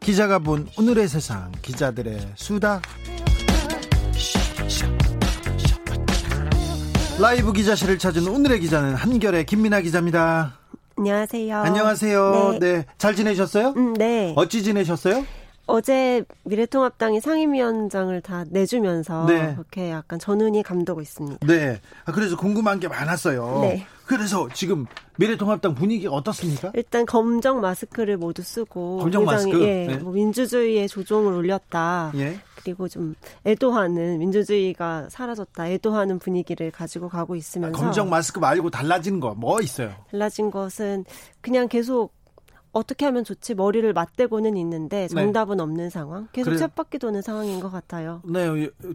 기자가 본 오늘의 세상, 기자들의 수다. 라이브 기자실을 찾은 오늘의 기자는 한겨레 김민아 기자입니다. 안녕하세요. 안녕하세요. 네. 잘 지내셨어요? 네. 어찌 지내셨어요? 어제 미래통합당이 상임위원장을 다 내주면서 네. 그렇게 약간 전운이 감도고 있습니다. 네. 그래서 궁금한 게 많았어요. 네. 그래서 지금 미래통합당 분위기 어떻습니까? 일단 검정 마스크를 모두 쓰고 검정 굉장히, 마스크. 예, 네. 뭐 민주주의의 조종을 울렸다. 예. 그리고 좀 애도하는, 민주주의가 사라졌다 애도하는 분위기를 가지고 가고 있으면서, 검정 마스크 말고 달라진 거 뭐 있어요? 달라진 것은 그냥 계속 어떻게 하면 좋지? 머리를 맞대고는 있는데 정답은 네. 없는 상황? 계속 쳇바퀴 도는 상황인 것 같아요. 네.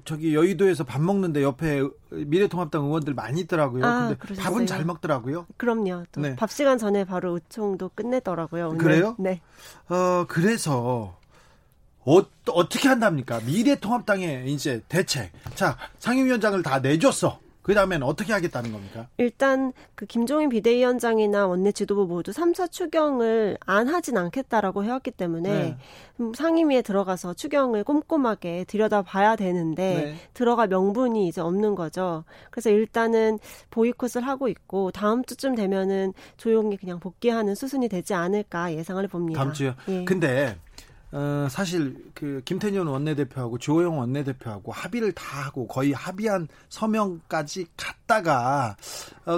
저기 여의도에서 밥 먹는데 옆에 미래통합당 의원들 많이 있더라고요. 근데 그러셨어요? 밥은 잘 먹더라고요. 그럼요. 또 네. 밥 시간 전에 바로 의총도 끝내더라고요. 오늘. 그래요? 네. 그래서 어떻게 한답니까? 미래통합당의 이제 대책. 자, 상임위원장을 다 내줬어. 그 다음엔 어떻게 하겠다는 겁니까? 일단 그 김종인 비대위원장이나 원내 지도부 모두 3차 추경을 안 하진 않겠다라고 해왔기 때문에 네. 상임위에 들어가서 추경을 꼼꼼하게 들여다봐야 되는데 네. 들어갈 명분이 이제 없는 거죠. 그래서 일단은 보이콧을 하고 있고 다음 주쯤 되면은 조용히 그냥 복귀하는 수순이 되지 않을까 예상을 봅니다. 다음 주요? 예. 근데 사실 그 김태년 원내대표하고 주호영 원내대표하고 합의를 다 하고 거의 합의한 서명까지 갔다가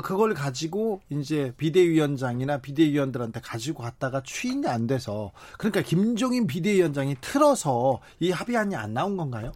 그걸 가지고 이제 비대위원장이나 비대위원들한테 가지고 갔다가 추인이 안 돼서, 그러니까 김종인 비대위원장이 틀어서 이 합의안이 안 나온 건가요?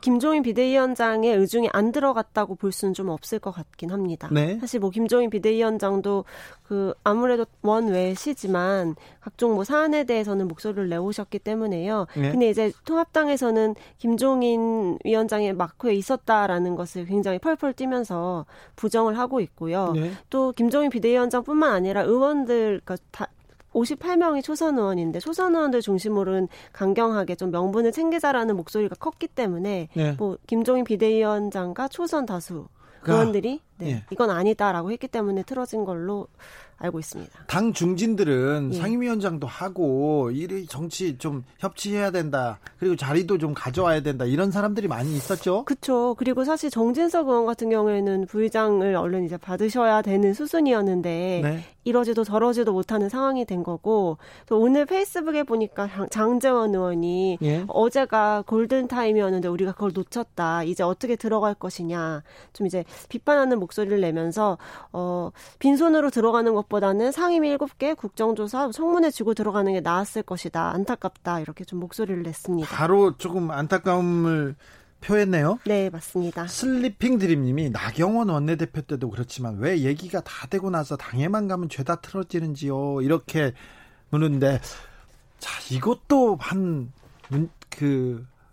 김종인 비대위원장의 의중이 안 들어갔다고 볼 수는 좀 없을 것 같긴 합니다. 네? 사실 뭐 김종인 비대위원장도 그 아무래도 원외시지만 각종 뭐 사안에 대해서는 목소리를 내오셨기 때문에. 네. 근데 이제 통합당에서는 김종인 위원장의 마크에 있었다라는 것을 굉장히 펄펄 뛰면서 부정을 하고 있고요. 네. 또 김종인 비대위원장뿐만 아니라 의원들, 그러니까 다 58명이 초선 의원인데 초선 의원들 중심으로는 강경하게 좀 명분을 챙기자라는 목소리가 컸기 때문에 네. 뭐 김종인 비대위원장과 초선 다수 의원들이 네, 예. 이건 아니다라고 했기 때문에 틀어진 걸로 알고 있습니다. 당 중진들은 예. 상임위원장도 하고 이 정치 좀 협치해야 된다. 그리고 자리도 좀 가져와야 된다. 이런 사람들이 많이 있었죠. 그렇죠. 그리고 사실 정진석 의원 같은 경우에는 부의장을 얼른 이제 받으셔야 되는 수순이었는데 네. 이러지도 저러지도 못하는 상황이 된 거고, 또 오늘 페이스북에 보니까 장제원 의원이 예. 어제가 골든타임이었는데 우리가 그걸 놓쳤다. 이제 어떻게 들어갈 것이냐. 좀 이제 비판하는 목소리를 내면서 빈손으로 들어가는 것보다는 상임위 7개 국정조사 청문회 쥐고 들어가는 게 나았을 것이다. 안타깝다. 이렇게 좀 목소리를 냈습니다. 바로 조금 안타까움을 표했네요. 네, 맞습니다. 슬리핑 드림님이, 나경원 원내대표 때도 그렇지만 왜 얘기가 다 되고 나서 당에만 가면 죄다 틀어지는지요. 이렇게 묻는데, 자, 이것도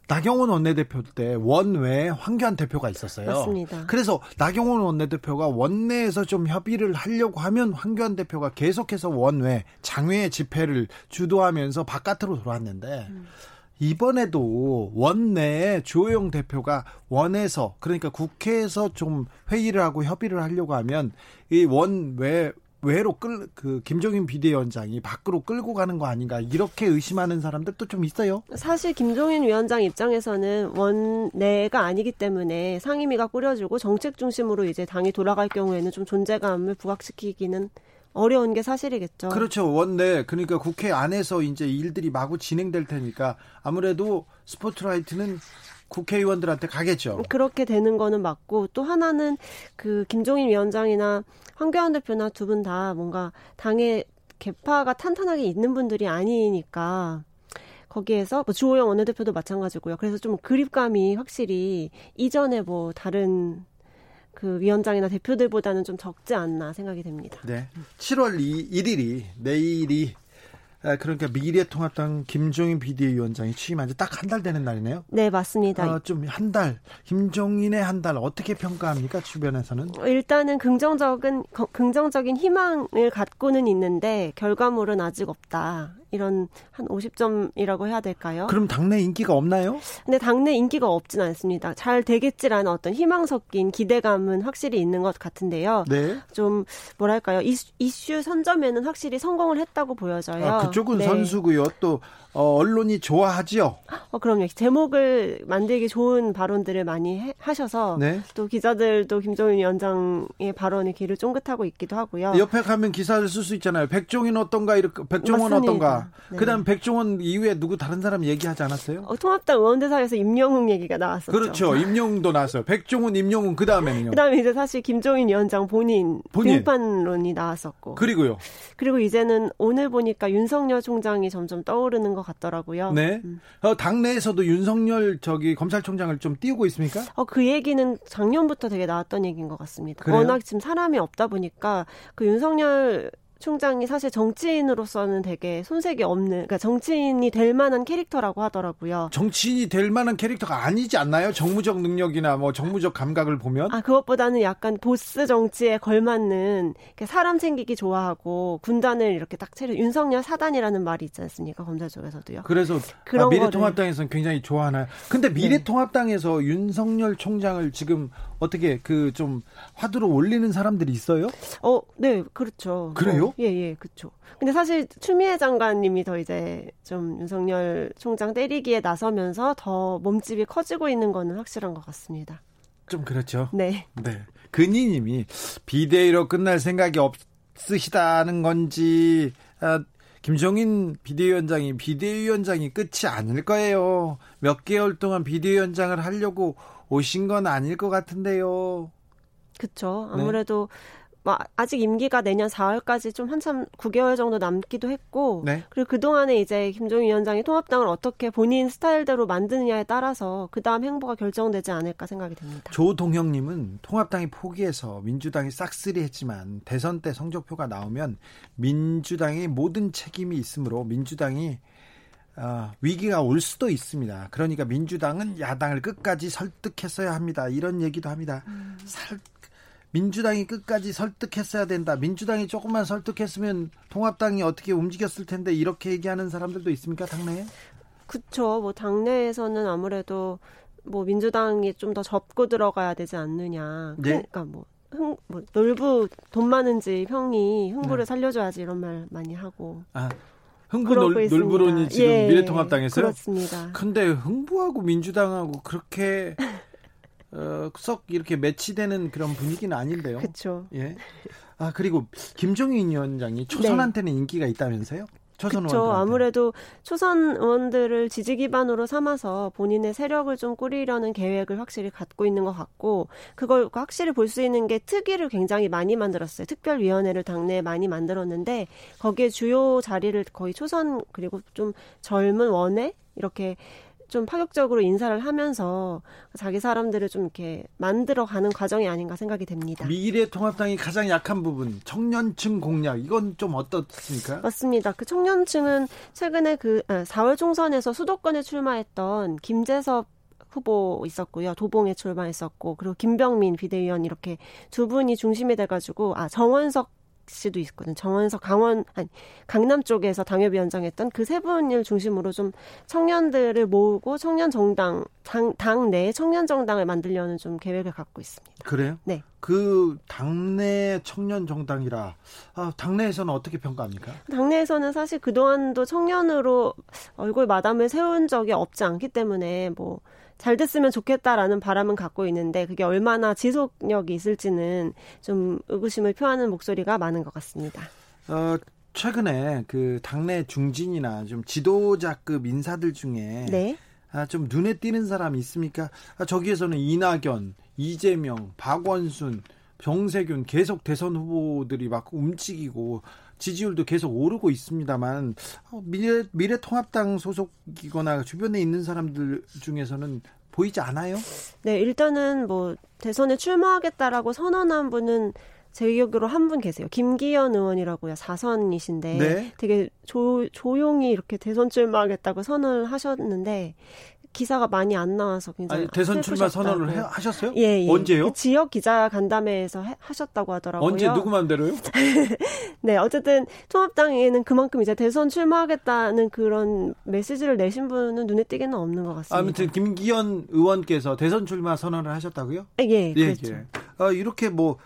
나경원 원내대표 때 원외에 황교안 대표가 있었어요. 맞습니다. 그래서 나경원 원내대표가 원내에서 좀 협의를 하려고 하면 황교안 대표가 계속해서 원외, 장외 집회를 주도하면서 바깥으로 돌아왔는데 이번에도 원내에 주호영 대표가 원에서, 그러니까 국회에서 좀 회의를 하고 협의를 하려고 하면 이 원외 외로 김종인 비대위원장이 밖으로 끌고 가는 거 아닌가, 이렇게 의심하는 사람들도 좀 있어요. 사실 김종인 위원장 입장에서는 원내가 아니기 때문에 상임위가 꾸려지고 정책 중심으로 이제 당이 돌아갈 경우에는 좀 존재감을 부각시키기는 어려운 게 사실이겠죠. 그렇죠. 원내, 그러니까 국회 안에서 이제 일들이 마구 진행될 테니까 아무래도 스포트라이트는 국회의원들한테 가겠죠. 그렇게 되는 거는 맞고, 또 하나는 그 김종인 위원장이나 황교안 대표나 두 분 다 뭔가 당의 계파가 탄탄하게 있는 분들이 아니니까 거기에서 뭐 주호영 원내대표도 마찬가지고요. 그래서 좀 그립감이 확실히 이전에 뭐 다른 그 위원장이나 대표들보다는 좀 적지 않나 생각이 됩니다. 네. 7월 1일이 내일이 그러니까 미래통합당 김종인 비대위원장이 취임한 지 딱 한 달 되는 날이네요. 네, 맞습니다. 좀 한 달, 김종인의 한 달 어떻게 평가합니까? 주변에서는? 일단은 긍정적인 희망을 갖고는 있는데 결과물은 아직 없다. 이런 한 50점이라고 해야 될까요? 그럼 당내 인기가 없나요? 근데 당내 인기가 없진 않습니다. 잘 되겠지라는 어떤 희망 섞인 기대감은 확실히 있는 것 같은데요. 네. 좀 뭐랄까요? 이슈 선점에는 확실히 성공을 했다고 보여져요. 그쪽은 네. 선수고요. 또 언론이 좋아하지요. 그럼요. 제목을 만들기 좋은 발언들을 많이 하셔서 네. 또 기자들도 김종인 위원장의 발언의 귀를 쫑긋하고 있기도 하고요. 옆에 가면 기사를 쓸 수 있잖아요. 백종인 어떤가 이렇게 백종원 맞습니다. 어떤가. 네. 그다음 백종원 이후에 누구 다른 사람 얘기하지 않았어요? 통합당 의원들 사이에서 임영웅 얘기가 나왔었죠. 그렇죠. 임영웅도 나왔어요. 백종원, 임영웅 그다음에는요. 그다음에 이제 사실 김종인 위원장 본인 등판론이 나왔었고. 그리고 이제는 오늘 보니까 윤석열 총장이 점점 떠오르는 것 같더라고요. 네. 당내에서도 윤석열 검찰총장을 좀 띄우고 있습니까? 그 얘기는 작년부터 되게 나왔던 얘기인 것 같습니다. 그래요? 워낙 지금 사람이 없다 보니까 그 윤석열 총장이 사실 정치인으로서는 되게 손색이 없는, 그러니까 정치인이 될 만한 캐릭터라고 하더라고요. 정치인이 될 만한 캐릭터가 아니지 않나요? 정무적 능력이나 정무적 감각을 보면? 그것보다는 약간 보스 정치에 걸맞는 사람 챙기기 좋아하고 군단을 이렇게 딱 차려 윤석열 사단이라는 말이 있지 않습니까? 검찰 쪽에서도요. 그래서 미래통합당에서는 굉장히 좋아하나요? 근데 미래통합당에서 네. 윤석열 총장을 지금 어떻게 좀 화두로 올리는 사람들이 있어요? 네, 그렇죠. 그래요? 예, 그렇죠. 근데 사실 추미애 장관님이 더 이제 좀 윤석열 총장 때리기에 나서면서 더 몸집이 커지고 있는 거는 확실한 것 같습니다. 좀 그렇죠. 네. 근희님이 비대위로 끝날 생각이 없으시다는 건지 김종인 비대위원장이 끝이 아닐 거예요. 몇 개월 동안 비대위원장을 하려고 오신 건 아닐 것 같은데요. 그렇죠. 아무래도. 네. 아직 임기가 내년 4월까지 좀 한참 9개월 정도 남기도 했고 네. 그리고 그동안에 이제 김종인 위원장이 통합당을 어떻게 본인 스타일대로 만드느냐에 따라서 그다음 행보가 결정되지 않을까 생각이 듭니다. 조동형님은 통합당이 포기해서 민주당이 싹쓸이 했지만 대선 때 성적표가 나오면 민주당의 모든 책임이 있으므로 민주당이 위기가 올 수도 있습니다. 그러니까 민주당은 야당을 끝까지 설득했어야 합니다. 이런 얘기도 합니다. 민주당이 끝까지 설득했어야 된다. 민주당이 조금만 설득했으면 통합당이 어떻게 움직였을 텐데 이렇게 얘기하는 사람들도 있습니까? 당내에? 그렇죠. 당내에서는 아무래도 민주당이 좀 더 접고 들어가야 되지 않느냐. 그러니까 놀부 돈 많은 집 형이 흥부를 살려줘야지 이런 말 많이 하고. 흥부 놀부론이 지금 미래통합당에서요? 그렇습니다. 근데 흥부하고 민주당하고 그렇게... 썩 이렇게 매치되는 그런 분위기는 아닌데요. 그렇죠. 예. 그리고 김종인 위원장이 초선한테는 네. 인기가 있다면서요? 그렇죠. 아무래도 초선 의원들을 지지 기반으로 삼아서 본인의 세력을 좀 꾸리려는 계획을 확실히 갖고 있는 것 같고 그걸 확실히 볼 수 있는 게 특위를 굉장히 많이 만들었어요. 특별위원회를 당내에 많이 만들었는데 거기에 주요 자리를 거의 초선 그리고 좀 젊은 원외 이렇게 좀 파격적으로 인사를 하면서 자기 사람들을 좀 이렇게 만들어가는 과정이 아닌가 생각이 됩니다. 미래통합당이 가장 약한 부분, 청년층 공략 이건 좀 어떻습니까? 맞습니다. 그 청년층은 최근에 4월 총선에서 수도권에 출마했던 김재섭 후보 있었고요. 도봉에 출마했었고 그리고 김병민 비대위원 이렇게 두 분이 중심이 돼가지고 정원석 씨도 있거든. 정원석 강남 쪽에서 당협위원장했던 그 세 분을 중심으로 좀 청년들을 모으고 청년정당 당내 청년정당을 만들려는 좀 계획을 갖고 있습니다. 그래요? 네. 당내 청년정당이라 당내에서는 어떻게 평가합니까? 당내에서는 사실 그동안도 청년으로 얼굴 마담을 세운 적이 없지 않기 때문에 잘 됐으면 좋겠다라는 바람은 갖고 있는데 그게 얼마나 지속력이 있을지는 좀 의구심을 표하는 목소리가 많은 것 같습니다. 최근에 당내 중진이나 좀 지도자급 인사들 중에 네. 좀 눈에 띄는 사람이 있습니까? 저기에서는 이낙연, 이재명, 박원순, 정세균 계속 대선 후보들이 막 움직이고 지지율도 계속 오르고 있습니다만 미래통합당 소속이거나 주변에 있는 사람들 중에서는 보이지 않아요? 네, 일단은 대선에 출마하겠다라고 선언한 분은 제 기억으로 한 분 계세요. 김기현 의원이라고요. 4선이신데 네. 되게 조용히 이렇게 대선 출마하겠다고 선언을 하셨는데 기사가 많이 안 나와서 굉장히 대선 출마 선언을 하셨어요? 예, 예. 언제요? 그 지역 기자 간담회에서 하셨다고 하더라고요. 언제 누구 마음대로요? 네, 어쨌든 통합당에는 그만큼 이제 대선 출마하겠다는 그런 메시지를 내신 분은 눈에 띄게는 없는 것 같습니다. 아무튼 김기현 의원께서 대선 출마 선언을 하셨다고요? 예, 그렇죠. 예. 이렇게 뭐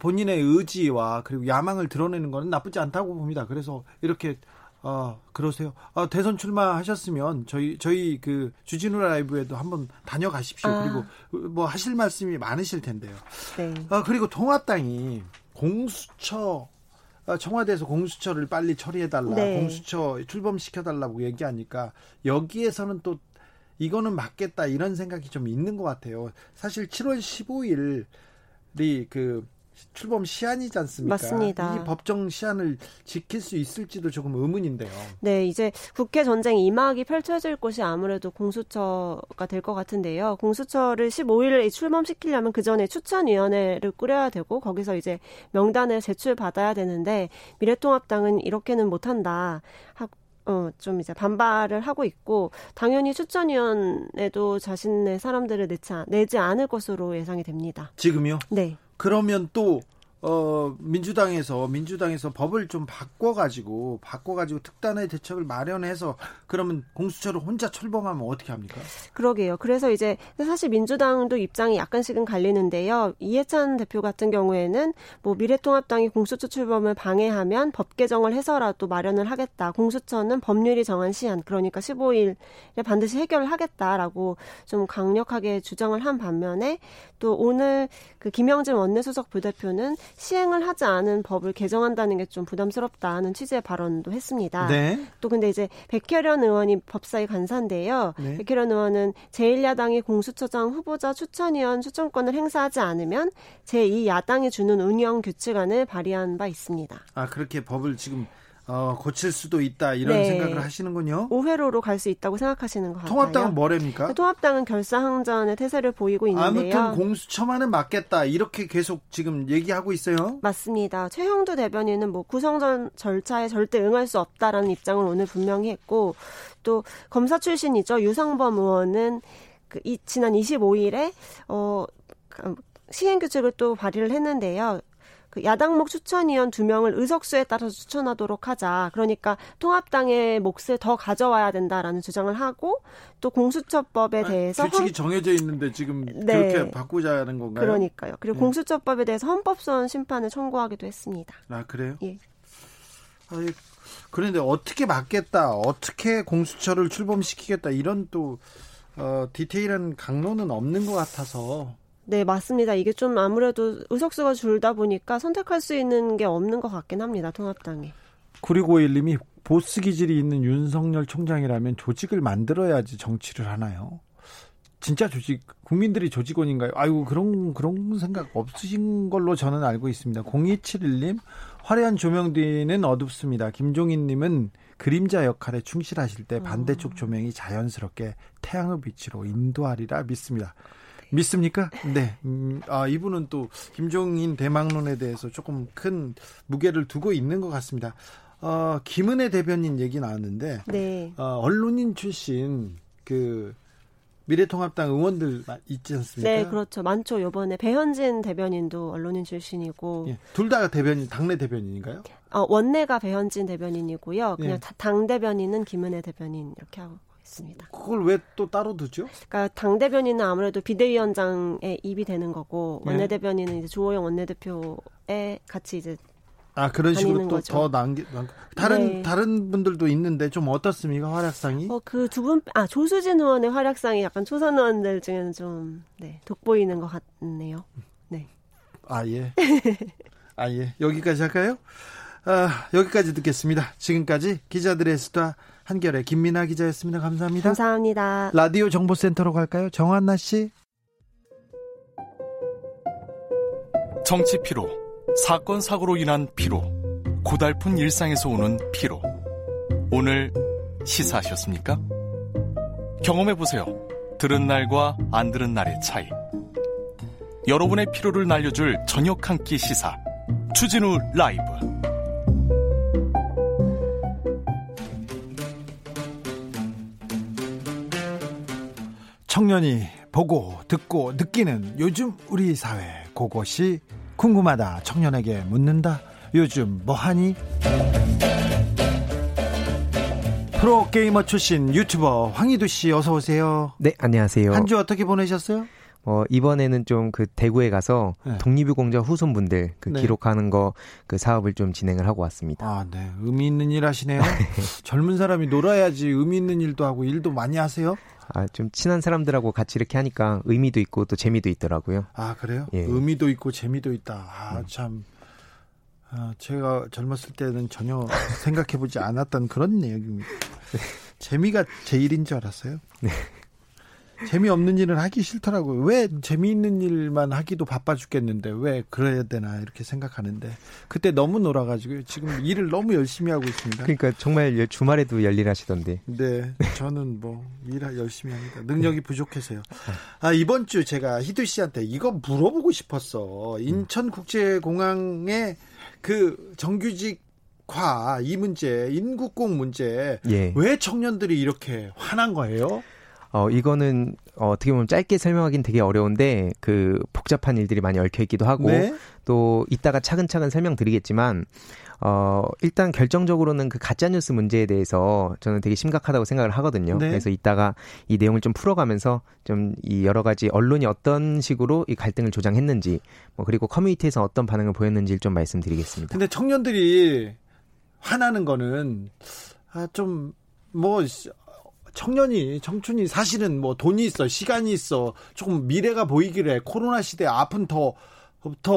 본인의 의지와 그리고 야망을 드러내는 건 나쁘지 않다고 봅니다. 그래서 이렇게 그러세요. 대선 출마하셨으면 저희 그 주진우 라이브에도 한번 다녀가십시오. 그리고 뭐 하실 말씀이 많으실 텐데요. 네. 그리고 통합당이 공수처 청와대에서 공수처를 빨리 처리해달라, 네. 공수처 출범시켜달라고 얘기하니까 여기에서는 또 이거는 맞겠다 이런 생각이 좀 있는 것 같아요. 사실 7월 15일이 그 출범 시한이지 않습니까? 맞습니다. 이 법정 시한을 지킬 수 있을지도 조금 의문인데요. 네, 이제 국회 전쟁 2막이 펼쳐질 곳이 아무래도 공수처가 될 것 같은데요. 공수처를 15일에 출범시키려면 그 전에 추천위원회를 꾸려야 되고 거기서 이제 명단을 제출받아야 되는데 미래통합당은 이렇게는 못한다 하고 좀 이제 반발을 하고 있고, 당연히 추천위원회도 자신의 사람들을 내지 않을 것으로 예상이 됩니다. 지금요? 네. 그러면 또 민주당에서 법을 좀 바꿔가지고 특단의 대책을 마련해서 그러면 공수처를 혼자 철범하면 어떻게 합니까? 그러게요. 그래서 이제 사실 민주당도 입장이 약간씩은 갈리는데요. 이해찬 대표 같은 경우에는 뭐 미래통합당이 공수처 출범을 방해하면 법 개정을 해서라도 마련을 하겠다. 공수처는 법률이 정한 시한, 그러니까 15일에 반드시 해결을 하겠다라고 좀 강력하게 주장을 한 반면에 또 오늘 그 김영진 원내수석 부대표는 시행을 하지 않은 법을 개정한다는 게 좀 부담스럽다는 취지의 발언도 했습니다. 네. 또 근데 이제 백혜련 의원이 법사위 간사인데요. 네. 백혜련 의원은 제1야당이 공수처장 후보자 추천위원 추천권을 행사하지 않으면 제2야당이 주는 운영 규칙안을 발의한 바 있습니다. 아, 그렇게 법을 지금 고칠 수도 있다 이런 네. 생각을 하시는군요. 5회로로 갈 수 있다고 생각하시는 것 같아요. 통합당은 뭐랍니까? 통합당은 결사항전의 태세를 보이고 있는데요. 아무튼 공수처만은 막겠다 이렇게 계속 지금 얘기하고 있어요. 맞습니다. 최형두 대변인은 뭐 구성 절차에 절대 응할 수 없다라는 입장을 오늘 분명히 했고, 또 검사 출신이죠. 유상범 의원은 지난 25일에 시행규칙을 또 발의를 했는데요. 야당목 추천위원 2명을 의석수에 따라서 추천하도록 하자. 그러니까 통합당의 몫을 더 가져와야 된다라는 주장을 하고 또 공수처법에 대해서 규칙이 정해져 있는데 지금 네. 그렇게 바꾸자는 건가요? 그러니까요. 그리고 네. 공수처법에 대해서 헌법소원 심판을 청구하기도 했습니다. 아, 그래요? 예. 아니, 그런데 어떻게 막겠다, 어떻게 공수처를 출범시키겠다 이런 또 디테일한 강론은 없는 것 같아서. 네, 맞습니다. 이게 좀 아무래도 의석수가 줄다 보니까 선택할 수 있는 게 없는 것 같긴 합니다, 통합당이. 9951님이 보스 기질이 있는 윤석열 총장이라면 조직을 만들어야지 정치를 하나요? 진짜 국민들이 조직원인가요? 아이고, 그런 생각 없으신 걸로 저는 알고 있습니다. 0271님, 화려한 조명 뒤는 어둡습니다. 김종인님은 그림자 역할에 충실하실 때 반대쪽 조명이 자연스럽게 태양의 빛으로 인도하리라 믿습니다. 믿습니까? 네. 이분은 또 김종인 대망론에 대해서 조금 큰 무게를 두고 있는 것 같습니다. 김은혜 대변인 얘기 나왔는데 네. 언론인 출신 그 미래통합당 의원들 있지 않습니까? 네, 그렇죠. 많죠. 이번에 배현진 대변인도 언론인 출신이고. 예. 둘 다 대변인, 당내 대변인인가요? 원내가 배현진 대변인이고요. 그냥 예. 당 대변인은 김은혜 대변인 이렇게 하고. 있습니다. 그걸 왜 또 따로 두죠? 그러니까 당 대변인은 아무래도 비대위원장에 입이 되는 거고 네. 원내 대변인은 이제 주호영 원내대표에 같이 이제 그런 식으로 또 더 다른 분들도 있는데 좀 어떻습니까 활약상이? 그 두 분 조수진 의원의 활약상이 약간 초선 의원들 중에는 좀 네, 돋보이는 것 같네요. 네. 예. 여기까지 할까요? 여기까지 듣겠습니다. 지금까지 기자들의 수다. 한겨레 김민아 기자였습니다. 감사합니다. 감사합니다. 라디오 정보센터로 갈까요? 정한나 씨. 정치 피로, 사건 사고로 인한 피로, 고달픈 일상에서 오는 피로. 오늘 시사하셨습니까? 경험해보세요. 들은 날과 안 들은 날의 차이. 여러분의 피로를 날려줄 저녁 한 끼 시사. 추진우 라이브. 청년이 보고 듣고 느끼는 요즘 우리 사회, 그것이 궁금하다. 청년에게 묻는다. 요즘 뭐하니? 프로게이머 출신 유튜버 황희두 씨, 어서 오세요. 네, 안녕하세요. 한 주 어떻게 보내셨어요? 이번에는 좀 그 대구에 가서 네. 독립유공자 후손분들 그 네. 기록하는 거 그 사업을 좀 진행을 하고 왔습니다. 아, 네. 의미 있는 일 하시네요. 젊은 사람이 놀아야지 의미 있는 일도 하고 일도 많이 하세요? 아, 좀 친한 사람들하고 같이 이렇게 하니까 의미도 있고 또 재미도 있더라고요. 아, 그래요? 예. 의미도 있고 재미도 있다. 아, 참. 제가 젊었을 때는 전혀 생각해보지 않았던 그런 내용입니다. 재미가 제일인 줄 알았어요. 네. 재미없는 일은 하기 싫더라고요. 왜 재미있는 일만 하기도 바빠 죽겠는데 왜 그래야 되나 이렇게 생각하는데, 그때 너무 놀아가지고 지금 일을 너무 열심히 하고 있습니다. 그러니까 정말 주말에도 열일하시던데. 네, 저는 뭐 일 열심히 합니다. 능력이 부족해서요. 아, 이번 주 제가 희두 씨한테 이거 물어보고 싶었어. 인천국제공항의 그 정규직 과 이 문제, 인국공 문제, 예. 왜 청년들이 이렇게 화난 거예요? 이거는 어떻게 보면 짧게 설명하기는 되게 어려운데 그 복잡한 일들이 많이 얽혀있기도 하고 네? 또 이따가 차근차근 설명드리겠지만 일단 결정적으로는 그 가짜뉴스 문제에 대해서 저는 되게 심각하다고 생각을 하거든요. 네? 그래서 이따가 이 내용을 좀 풀어가면서 좀 이 여러 가지 언론이 어떤 식으로 이 갈등을 조장했는지 뭐 그리고 커뮤니티에서 어떤 반응을 보였는지를 좀 말씀드리겠습니다. 근데 청년들이 화나는 거는 청춘이 사실은 뭐 돈이 있어, 시간이 있어, 조금 미래가 보이기로 해. 코로나 시대 앞은 더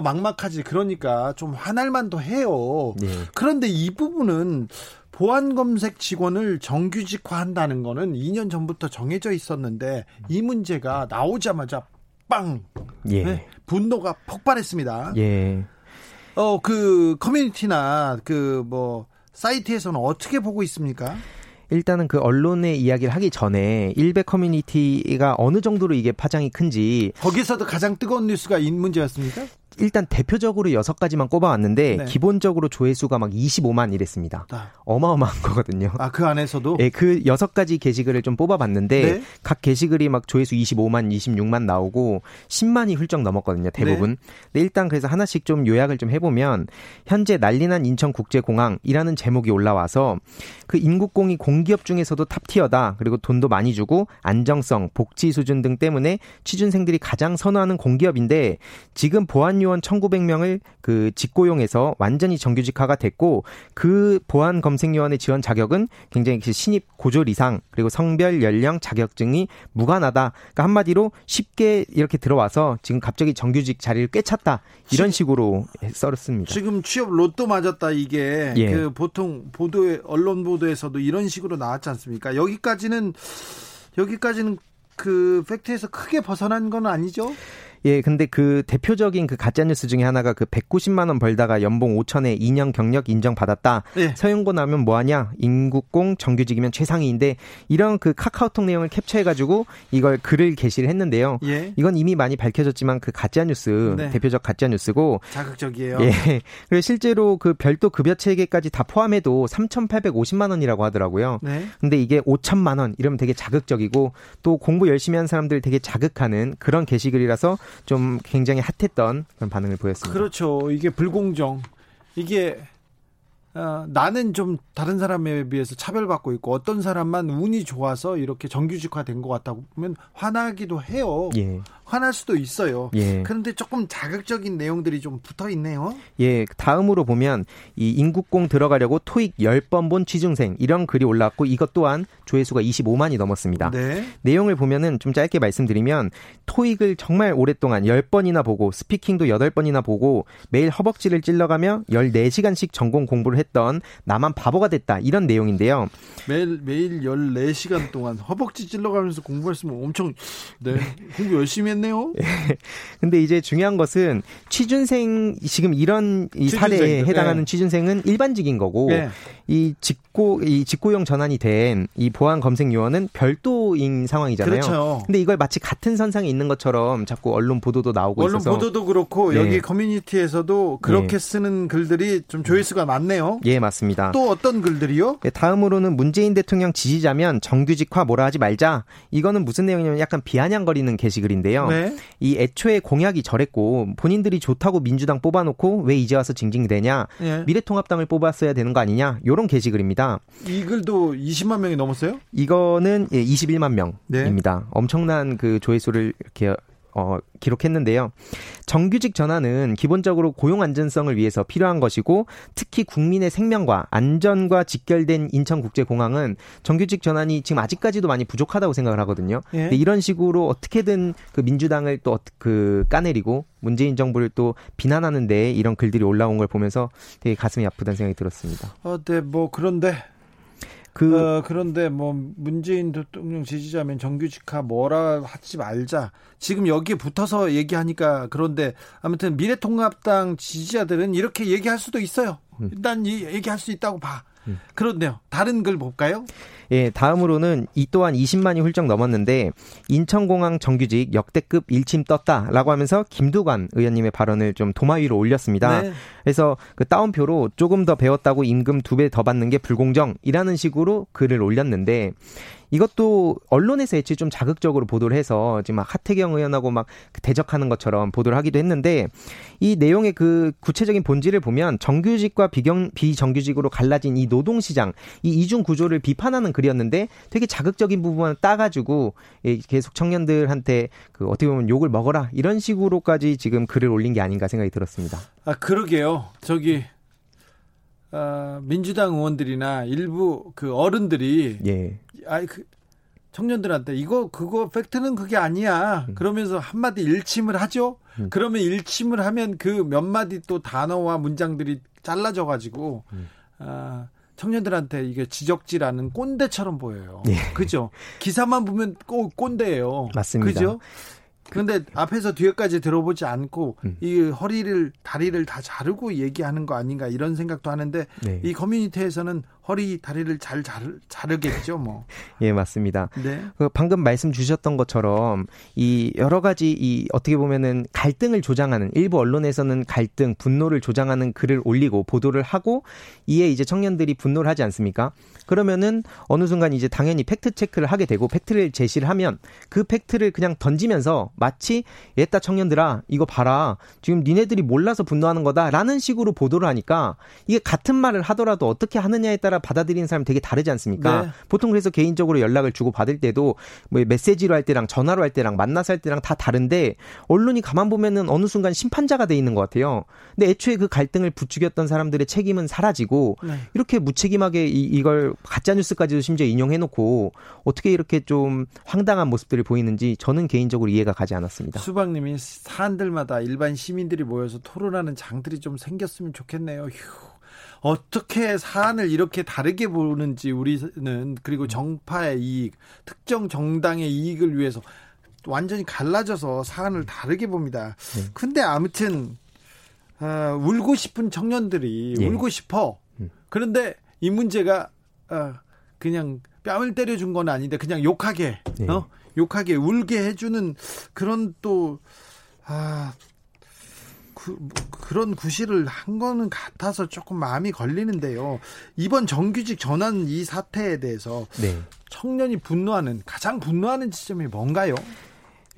막막하지. 그러니까 좀 화날 만도 해요. 네. 그런데 이 부분은 보안검색 직원을 정규직화한다는 거는 2년 전부터 정해져 있었는데 이 문제가 나오자마자 빵! 예. 네, 분노가 폭발했습니다. 예. 커뮤니티나 사이트에서는 어떻게 보고 있습니까? 일단은 그 언론의 이야기를 하기 전에 일베 커뮤니티가 어느 정도로 이게 파장이 큰지. 거기서도 가장 뜨거운 뉴스가 이 문제였습니까? 일단 대표적으로 6가지만 꼽아왔는데 네. 기본적으로 조회수가 막 25만 이랬습니다. 아. 어마어마한 거거든요. 아, 그 안에서도? 네, 그 6가지 게시글을 좀 뽑아봤는데 네? 각 게시글이 막 조회수 25만, 26만 나오고 10만이 훌쩍 넘었거든요, 대부분. 네. 근데 일단 그래서 하나씩 좀 요약을 좀 해보면, 현재 난리난 인천국제공항이라는 제목이 올라와서 그 인국공이 공기업 중에서도 탑티어다. 그리고 돈도 많이 주고 안정성, 복지 수준 등 때문에 취준생들이 가장 선호하는 공기업인데 지금 보안요 1,900명을 그 직고용해서 완전히 정규직화가 됐고 그 보안 검색 요원의 지원 자격은 굉장히 신입 고졸 이상 그리고 성별 연령 자격증이 무관하다. 그러니까 한마디로 쉽게 이렇게 들어와서 지금 갑자기 정규직 자리를 꿰찼다 이런 식으로 썰었습니다. 지금 취업 로또 맞았다 이게 예. 그 보통 보도에 언론 보도에서도 이런 식으로 나왔지 않습니까? 여기까지는 그 팩트에서 크게 벗어난 건 아니죠? 예, 근데 그 대표적인 그 가짜뉴스 중에 하나가 그 190만 원 벌다가 연봉 5천에 2년 경력 인정받았다. 예. 서영고 나면 뭐하냐? 인국공 정규직이면 최상위인데, 이런 그 카카오톡 내용을 캡처해가지고 이걸 글을 게시를 했는데요. 예. 이건 이미 많이 밝혀졌지만 그 가짜뉴스, 네. 대표적 가짜뉴스고. 자극적이에요. 예. 그리고 실제로 그 별도 급여 체계까지 다 포함해도 3,850만 원이라고 하더라고요. 네. 근데 이게 5천만 원 이러면 되게 자극적이고 또 공부 열심히 한 사람들 되게 자극하는 그런 게시글이라서 좀 굉장히 핫했던 그런 반응을 보였습니다. 그렇죠. 이게 불공정. 이게 나는 좀 다른 사람에 비해서 차별받고 있고 어떤 사람만 운이 좋아서 이렇게 정규직화된 것 같다고 보면 화나기도 해요. 예. 화날 수도 있어요. 예. 그런데 조금 자극적인 내용들이 좀 붙어 있네요. 예, 다음으로 보면 이 인국공 들어가려고 토익 10번 본 취중생 이런 글이 올라왔고 이것 또한 조회수가 25만이 넘었습니다. 네. 내용을 보면은 좀 짧게 말씀드리면 토익을 정말 오랫동안 10번이나 보고 스피킹도 8번이나 보고 매일 허벅지를 찔러가며 14시간씩 전공 공부를 했던 나만 바보가 됐다 이런 내용인데요. 매일 14시간 동안 허벅지 찔러가면서 공부했으면 엄청 공부 열심히 했는데 네요. 근데 이제 중요한 것은 지금 이런 이 사례에 해당하는 취준생은 일반직인 거고 네. 이 직 직고용 전환이 된 이 보안 검색 요원은 별도인 상황이잖아요. 그렇죠. 근데 이걸 마치 같은 선상에 있는 것처럼 자꾸 언론 보도도 나오고 있어서. 언론 보도도 그렇고 네. 여기 커뮤니티에서도 그렇게 네. 쓰는 글들이 좀 조회수가 많네요. 예, 맞습니다. 또 어떤 글들이요? 네, 다음으로는 문재인 대통령 지지자면 정규직화 뭐라 하지 말자. 이거는 무슨 내용이냐면 약간 비아냥거리는 게시글인데요. 네. 이 애초에 공약이 저랬고 본인들이 좋다고 민주당 뽑아놓고 왜 이제 와서 징징대냐. 네. 미래통합당을 뽑았어야 되는 거 아니냐. 이런 게시글입니다. 이 글도 20만 명이 넘었어요? 이거는 21만 명입니다. 네. 엄청난 그 조회수를 이렇게 기록했는데요. 정규직 전환은 기본적으로 고용 안전성을 위해서 필요한 것이고 특히 국민의 생명과 안전과 직결된 인천국제공항은 정규직 전환이 지금 아직까지도 많이 부족하다고 생각을 하거든요. 예. 근데 이런 식으로 어떻게든 그 민주당을 또 그 까내리고 문재인 정부를 또 비난하는 데 이런 글들이 올라온 걸 보면서 되게 가슴이 아프다는 생각이 들었습니다. 네, 뭐 그런데. 그런데 뭐 문재인 대통령 지지자면 정규직화 뭐라 하지 말자. 지금 여기에 붙어서 얘기하니까 그런데 아무튼 미래통합당 지지자들은 이렇게 얘기할 수도 있어요. 난 얘기할 수 있다고 봐. 그렇네요. 다른 글 볼까요? 예, 다음으로는 이 또한 20만이 훌쩍 넘었는데 인천공항 정규직 역대급 일침 떴다라고 하면서 김두관 의원님의 발언을 좀 도마 위로 올렸습니다. 네. 그래서 그 따옴표로 조금 더 배웠다고 임금 2배 더 받는 게 불공정이라는 식으로 글을 올렸는데 이것도 언론에서 애초에 좀 자극적으로 보도를 해서 지금 막 하태경 의원하고 막 대적하는 것처럼 보도를 하기도 했는데 이 내용의 그 구체적인 본질을 보면 정규직과 비정규직으로 갈라진 이 노동시장 이 이중 구조를 비판하는 글이었는데 되게 자극적인 부분만 따가지고 계속 청년들한테 그 어떻게 보면 욕을 먹어라 이런 식으로까지 지금 글을 올린 게 아닌가 생각이 들었습니다. 아 그러게요. 민주당 의원들이나 일부 그 어른들이 예. 청년들한테 이거 그거 팩트는 그게 아니야. 그러면서 한마디 일침을 하죠. 그러면 일침을 하면 그 몇 마디 또 단어와 문장들이 잘라져 가지고 청년들한테 이게 지적질하는 꼰대처럼 보여요. 예. 그죠? 기사만 보면 꼭 꼰대예요. 맞습니다. 그죠? 근데 앞에서 뒤에까지 들어보지 않고 이 다리를 다 자르고 얘기하는 거 아닌가 이런 생각도 하는데 네. 이 커뮤니티에서는 허리 다리를 잘 자르겠죠 뭐. 예 맞습니다. 네. 방금 말씀 주셨던 것처럼 이 여러 가지 이 어떻게 보면은 갈등을 조장하는 일부 언론에서는 갈등 분노를 조장하는 글을 올리고 보도를 하고 이에 이제 청년들이 분노를 하지 않습니까? 그러면은 어느 순간 이제 당연히 팩트 체크를 하게 되고 팩트를 제시를 하면 그 팩트를 그냥 던지면서 마치 옛다 청년들아 이거 봐라 지금 니네들이 몰라서 분노하는 거다라는 식으로 보도를 하니까 이게 같은 말을 하더라도 어떻게 하느냐에 따라 받아들이는 사람이 되게 다르지 않습니까? 네. 보통 그래서 개인적으로 연락을 주고 받을 때도 뭐 메시지로 할 때랑 전화로 할 때랑 만나서 할 때랑 다 다른데 언론이 가만 보면은 어느 순간 심판자가 돼 있는 것 같아요. 근데 애초에 그 갈등을 부추겼던 사람들의 책임은 사라지고 네. 이렇게 무책임하게 이걸 가짜뉴스까지도 심지어 인용해놓고 어떻게 이렇게 좀 황당한 모습들을 보이는지 저는 개인적으로 이해가 가지 않았습니다. 수박님이 사안들마다 일반 시민들이 모여서 토론하는 장들이 좀 생겼으면 좋겠네요. 휴. 어떻게 사안을 이렇게 다르게 보는지 우리는 그리고 정파의 이익, 특정 정당의 이익을 위해서 완전히 갈라져서 사안을 다르게 봅니다. 근데 아무튼 울고 싶은 청년들이 예. 울고 싶어. 그런데 이 문제가 그냥 뺨을 때려준 건 아닌데 그냥 욕하게, 예. 욕하게 울게 해주는 그런 또 그런 구실을 한 거는 같아서 조금 마음이 걸리는데요. 이번 정규직 전환 이 사태에 대해서 네. 청년이 가장 분노하는 지점이 뭔가요?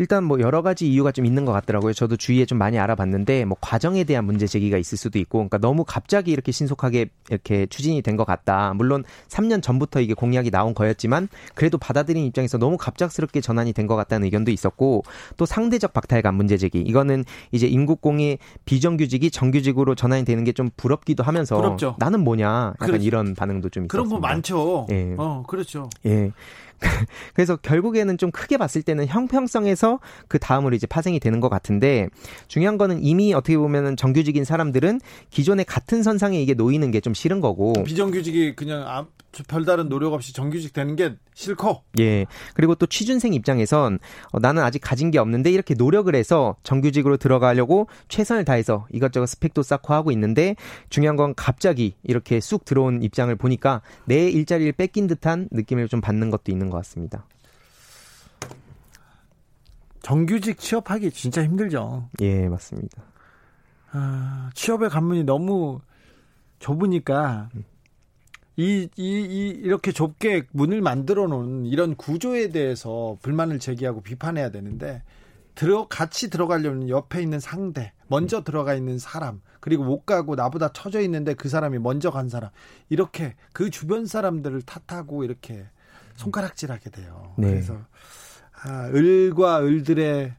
일단 뭐 여러 가지 이유가 좀 있는 것 같더라고요. 저도 주위에 좀 많이 알아봤는데 뭐 과정에 대한 문제 제기가 있을 수도 있고, 그러니까 너무 갑자기 이렇게 신속하게 이렇게 추진이 된 것 같다. 물론 3년 전부터 이게 공약이 나온 거였지만 그래도 받아들인 입장에서 너무 갑작스럽게 전환이 된 것 같다는 의견도 있었고, 또 상대적 박탈감 문제 제기. 이거는 이제 임국공이 비정규직이 정규직으로 전환이 되는 게 좀 부럽기도 하면서 부럽죠. 나는 뭐냐 약간 이런 반응도 좀 있었습니다. 그런 거 많죠. 예. 그렇죠. 예. 그래서 결국에는 좀 크게 봤을 때는 형평성에서 그 다음으로 이제 파생이 되는 것 같은데, 중요한 거는 이미 어떻게 보면은 정규직인 사람들은 기존에 같은 선상에 이게 놓이는 게 좀 싫은 거고, 비정규직이 그냥 별다른 노력 없이 정규직 되는 게 싫고. 예. 그리고 또 취준생 입장에선 나는 아직 가진 게 없는데 이렇게 노력을 해서 정규직으로 들어가려고 최선을 다해서 이것저것 스펙도 쌓고 하고 있는데 중요한 건 갑자기 이렇게 쑥 들어온 입장을 보니까 내 일자리를 뺏긴 듯한 느낌을 좀 받는 것도 있는 것 같습니다. 정규직 취업하기 진짜 힘들죠. 예, 맞습니다. 아, 취업의 관문이 너무 좁으니까 이렇게 좁게 문을 만들어 놓은 이런 구조에 대해서 불만을 제기하고 비판해야 되는데 같이 들어가려면 옆에 있는 상대, 먼저 들어가 있는 사람, 그리고 못 가고 나보다 처져 있는데 그 사람이 먼저 간 사람, 이렇게 그 주변 사람들을 탓하고 이렇게 손가락질하게 돼요. 네. 그래서 을과 을들의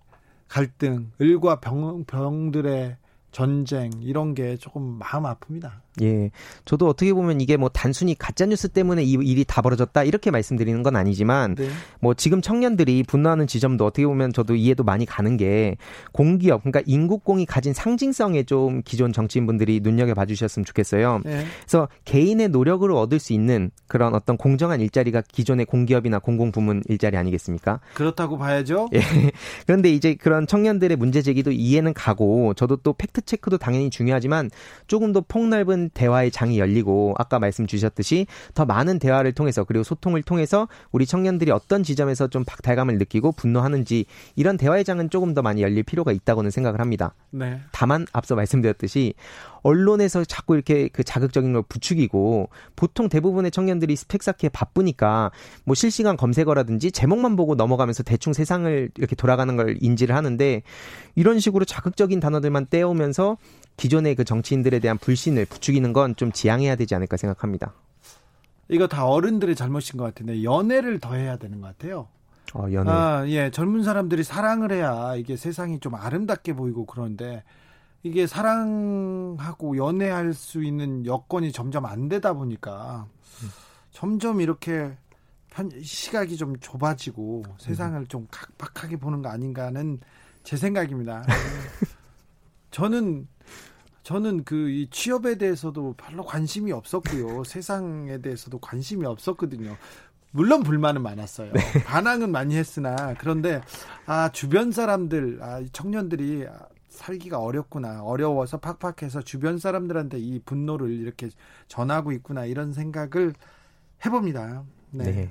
갈등, 을과 병들의 전쟁, 이런 게 조금 마음 아픕니다. 예. 저도 어떻게 보면 이게 뭐 단순히 가짜뉴스 때문에 이 일이 다 벌어졌다 이렇게 말씀드리는 건 아니지만, 네. 뭐 지금 청년들이 분노하는 지점도 어떻게 보면 저도 이해도 많이 가는 게 공기업, 그러니까 인국공이 가진 상징성에 좀 기존 정치인분들이 눈여겨봐 주셨으면 좋겠어요. 네. 그래서 개인의 노력으로 얻을 수 있는 그런 어떤 공정한 일자리가 기존의 공기업이나 공공부문 일자리 아니겠습니까? 그렇다고 봐야죠. 예. 그런데 이제 그런 청년들의 문제 제기도 이해는 가고, 저도 또 팩트체크도 당연히 중요하지만 조금 더 폭넓은 대화의 장이 열리고, 아까 말씀 주셨듯이 더 많은 대화를 통해서 그리고 소통을 통해서 우리 청년들이 어떤 지점에서 좀 박탈감을 느끼고 분노하는지, 이런 대화의 장은 조금 더 많이 열릴 필요가 있다고는 생각을 합니다. 네. 다만 앞서 말씀드렸듯이 언론에서 자꾸 이렇게 그 자극적인 걸 부추기고, 보통 대부분의 청년들이 스펙 쌓기에 바쁘니까 뭐 실시간 검색어라든지 제목만 보고 넘어가면서 대충 세상을 이렇게 돌아가는 걸 인지를 하는데, 이런 식으로 자극적인 단어들만 떼어오면서 기존의 그 정치인들에 대한 불신을 부추기는 건 좀 지양해야 되지 않을까 생각합니다. 이거 다 어른들의 잘못인 것 같은데 연애를 더 해야 되는 것 같아요. 연애. 예, 젊은 사람들이 사랑을 해야 이게 세상이 좀 아름답게 보이고, 그런데 이게 사랑하고 연애할 수 있는 여건이 점점 안 되다 보니까 점점 이렇게 시각이 좀 좁아지고 세상을 좀 각박하게 보는 거 아닌가 하는 제 생각입니다. 저는 이 취업에 대해서도 별로 관심이 없었고요. 세상에 대해서도 관심이 없었거든요. 물론 불만은 많았어요. 네. 반항은 많이 했으나, 그런데 주변 사람들, 청년들이 살기가 어렵구나, 어려워서 팍팍해서 주변 사람들한테 이 분노를 이렇게 전하고 있구나, 이런 생각을 해봅니다. 네. 네.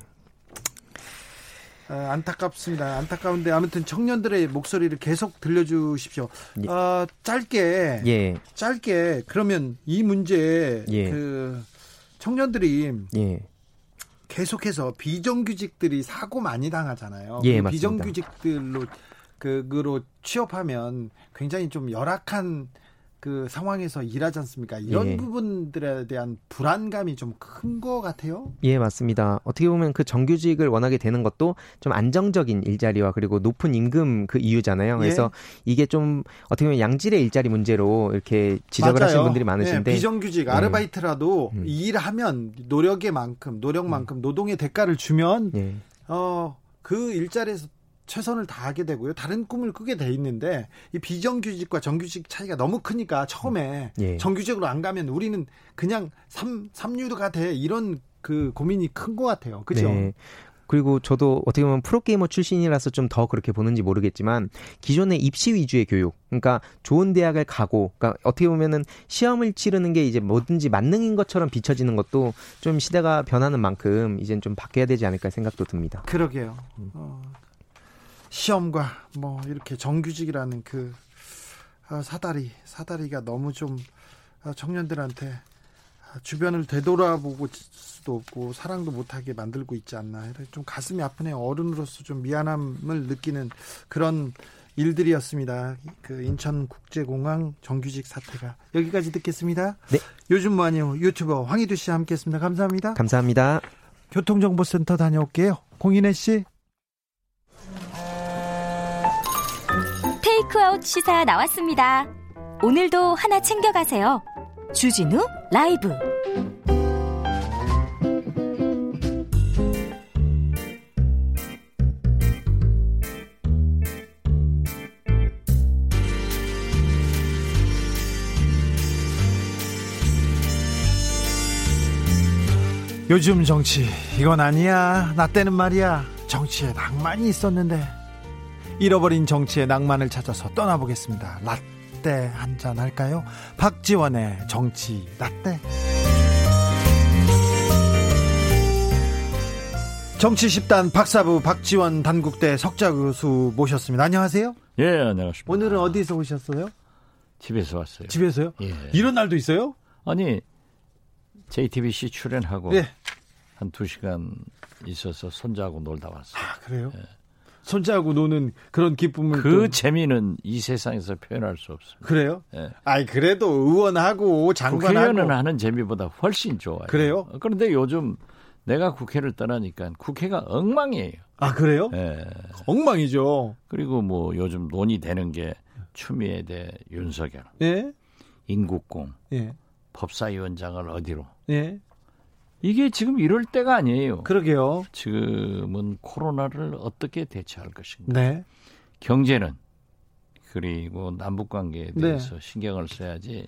안타깝습니다. 안타까운데 아무튼 청년들의 목소리를 계속 들려주십시오. 예. 짧게 그러면 이 문제에 그 청년들이 계속해서 비정규직들이 사고 많이 당하잖아요. 예, 그 비정규직들로 그로 취업하면 굉장히 좀 열악한 그 상황에서 일하지 않습니까? 이런 부분들에 대한 불안감이 좀 큰 것 같아요. 예, 맞습니다. 어떻게 보면 그 정규직을 원하게 되는 것도 좀 안정적인 일자리와 그리고 높은 임금 그 이유잖아요. 그래서 이게 좀 어떻게 보면 양질의 일자리 문제로 이렇게 지적을 하시는 분들이 많으신데, 비정규직 아르바이트라도 일하면 노력만큼 노동의 대가를 주면 그 일자리에서 최선을 다하게 되고요. 다른 꿈을 꾸게 돼 있는데, 이 비정규직과 정규직 차이가 너무 크니까 처음에 정규직으로 안 가면 우리는 그냥 삼류가 돼, 이런 그 고민이 큰 것 같아요. 그죠? 네. 그리고 저도 어떻게 보면 프로게이머 출신이라서 좀 더 그렇게 보는지 모르겠지만, 기존의 입시 위주의 교육, 그러니까 좋은 대학을 가고, 그러니까 어떻게 보면은 시험을 치르는 게 이제 뭐든지 만능인 것처럼 비춰지는 것도 좀 시대가 변하는 만큼 이제는 좀 바뀌어야 되지 않을까 생각도 듭니다. 그러게요. 시험과 뭐 이렇게 정규직이라는 그 사다리가 너무 좀 청년들한테 주변을 되돌아보고 수도 없고 사랑도 못하게 만들고 있지 않나, 좀 가슴이 아프네요. 어른으로서 좀 미안함을 느끼는 그런 일들이었습니다. 그 인천국제공항 정규직 사태가. 여기까지 듣겠습니다. 네. 요즘 뭐하니요 유튜버 황희두 씨와 함께했습니다. 감사합니다. 감사합니다. 교통정보센터 다녀올게요. 공인혜 씨. 테이크아웃 시사 나왔습니다. 오늘도 하나 챙겨가세요. 주진우 라이브. 요즘 정치 이건 아니야. 나 때는 말이야 정치에 낭만이 있었는데. 잃어버린 정치의 낭만을 찾아서 떠나보겠습니다. 라떼 한잔 할까요? 박지원의 정치 라떼. 정치10단 박사부 박지원 단국대 석좌 교수 모셨습니다. 안녕하세요. 예, 안녕하십니까. 오늘은 어디서 오셨어요? 집에서 왔어요. 집에서요? 예. 이런 날도 있어요? 아니, JTBC 출연하고 예. 한 2시간 있어서 손자하고 놀다 왔어요. 아, 그래요? 예. 손자하고 노는 그런 기쁨을. 그 또... 재미는 이 세상에서 표현할 수 없습니다. 그래요? 예. 아니, 그래도 의원하고 장관하고. 국회의원은 하는 재미보다 훨씬 좋아요. 그래요? 그런데 요즘 내가 국회를 떠나니까 국회가 엉망이에요. 아, 그래요? 예. 엉망이죠. 그리고 뭐 요즘 논의되는 게 추미애 대 윤석열. 예. 인국공. 예. 법사위원장을 어디로. 예. 이게 지금 이럴 때가 아니에요. 그러게요. 지금은 코로나를 어떻게 대처할 것인가. 네. 경제는 그리고 남북관계에 대해서 네. 신경을 써야지.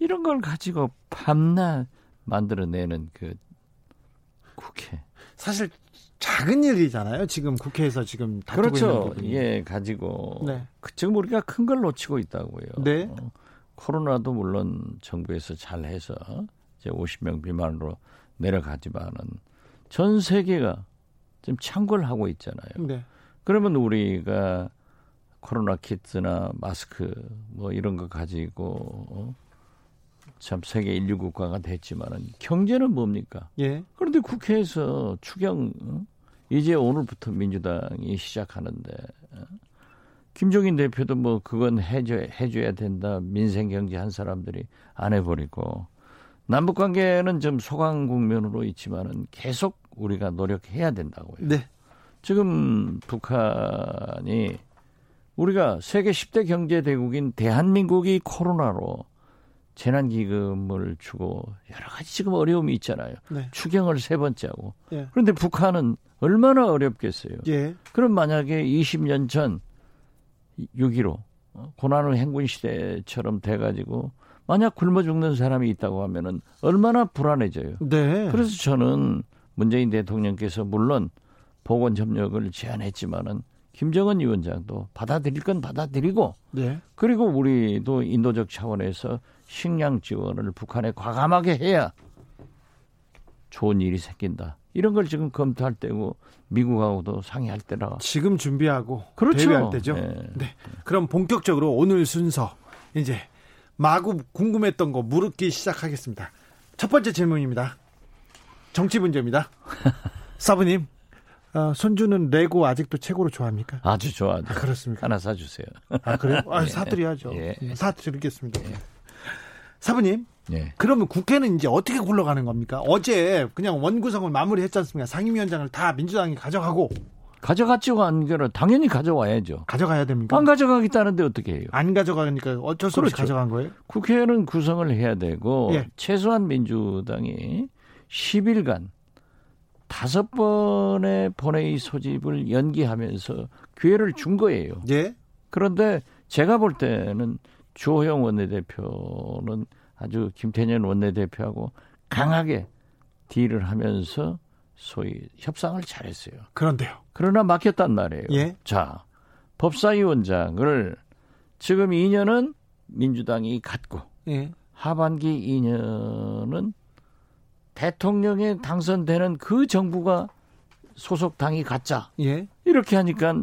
이런 걸 가지고 밤낮 만들어내는 그 국회. 사실 작은 일이잖아요. 지금 국회에서 지금 다투고 그렇죠. 있는 예, 가지고 네. 지금 우리가 큰 걸 놓치고 있다고요. 네. 코로나도 물론 정부에서 잘해서 이제 50명 미만으로 내려가지만은 전 세계가 지금 창궐 하고 있잖아요. 네. 그러면 우리가 코로나 키트나 마스크 뭐 이런 거 가지고 참 세계 인류 국가가 됐지만은 경제는 뭡니까? 예. 그런데 국회에서 추경 이제 오늘부터 민주당이 시작하는데 김종인 대표도 뭐 그건 해줘야 된다. 민생 경제 한 사람들이 안 해버리고 남북 관계는 좀 소강 국면으로 있지만은 계속 우리가 노력해야 된다고요. 네. 지금 북한이 우리가 세계 10대 경제 대국인 대한민국이 코로나로 재난기금을 주고 여러 가지 지금 어려움이 있잖아요. 네. 추경을 3번째 하고. 예. 그런데 북한은 얼마나 어렵겠어요. 예. 그럼 만약에 20년 전 6.15 고난의 행군 시대처럼 돼가지고 만약 굶어 죽는 사람이 있다고 하면은 얼마나 불안해져요. 네. 그래서 저는 문재인 대통령께서 물론 보건협력을 제안했지만은 김정은 위원장도 받아들일 건 받아들이고 네. 그리고 우리도 인도적 차원에서 식량 지원을 북한에 과감하게 해야 좋은 일이 생긴다. 이런 걸 지금 검토할 때고 미국하고도 상의할 때라. 지금 준비하고 그렇죠. 대비할 때죠. 네. 네. 그럼 본격적으로 오늘 순서 이제 마구 궁금했던 거 물었기 시작하겠습니다. 첫 번째 질문입니다. 정치 문제입니다. 사부님. 손주는 레고 아직도 최고로 좋아합니까? 아주 좋아합니다. 아, 그렇습니까? 하나 사주세요. 아, 그래요? 아, 예. 사드려야죠. 예. 사드리겠습니다. 예. 사부님, 예. 그러면 국회는 이제 어떻게 굴러가는 겁니까? 어제 그냥 원구성을 마무리했지 않습니까? 상임위원장을 다 민주당이 가져가고. 가져갔죠. 안 그래. 당연히 가져와야죠. 가져가야 됩니까? 안 가져가겠다는데 어떻게 해요? 안 가져가니까 어쩔 수 없이 그렇죠. 가져간 거예요? 국회는 구성을 해야 되고 예. 최소한 민주당이 10일간 5번의 본회의 소집을 연기하면서 기회를 준 거예요. 예. 그런데 제가 볼 때는 주호영 원내대표는 아주 김태년 원내대표하고 강하게 딜을 하면서 소위 협상을 잘했어요. 그런데요. 그러나 막혔단 말이에요. 예. 자, 법사위원장을 지금 2년은 민주당이 갖고 예. 하반기 2년은 대통령에 당선되는 그 정부가 소속당이 갖자. 예. 이렇게 하니까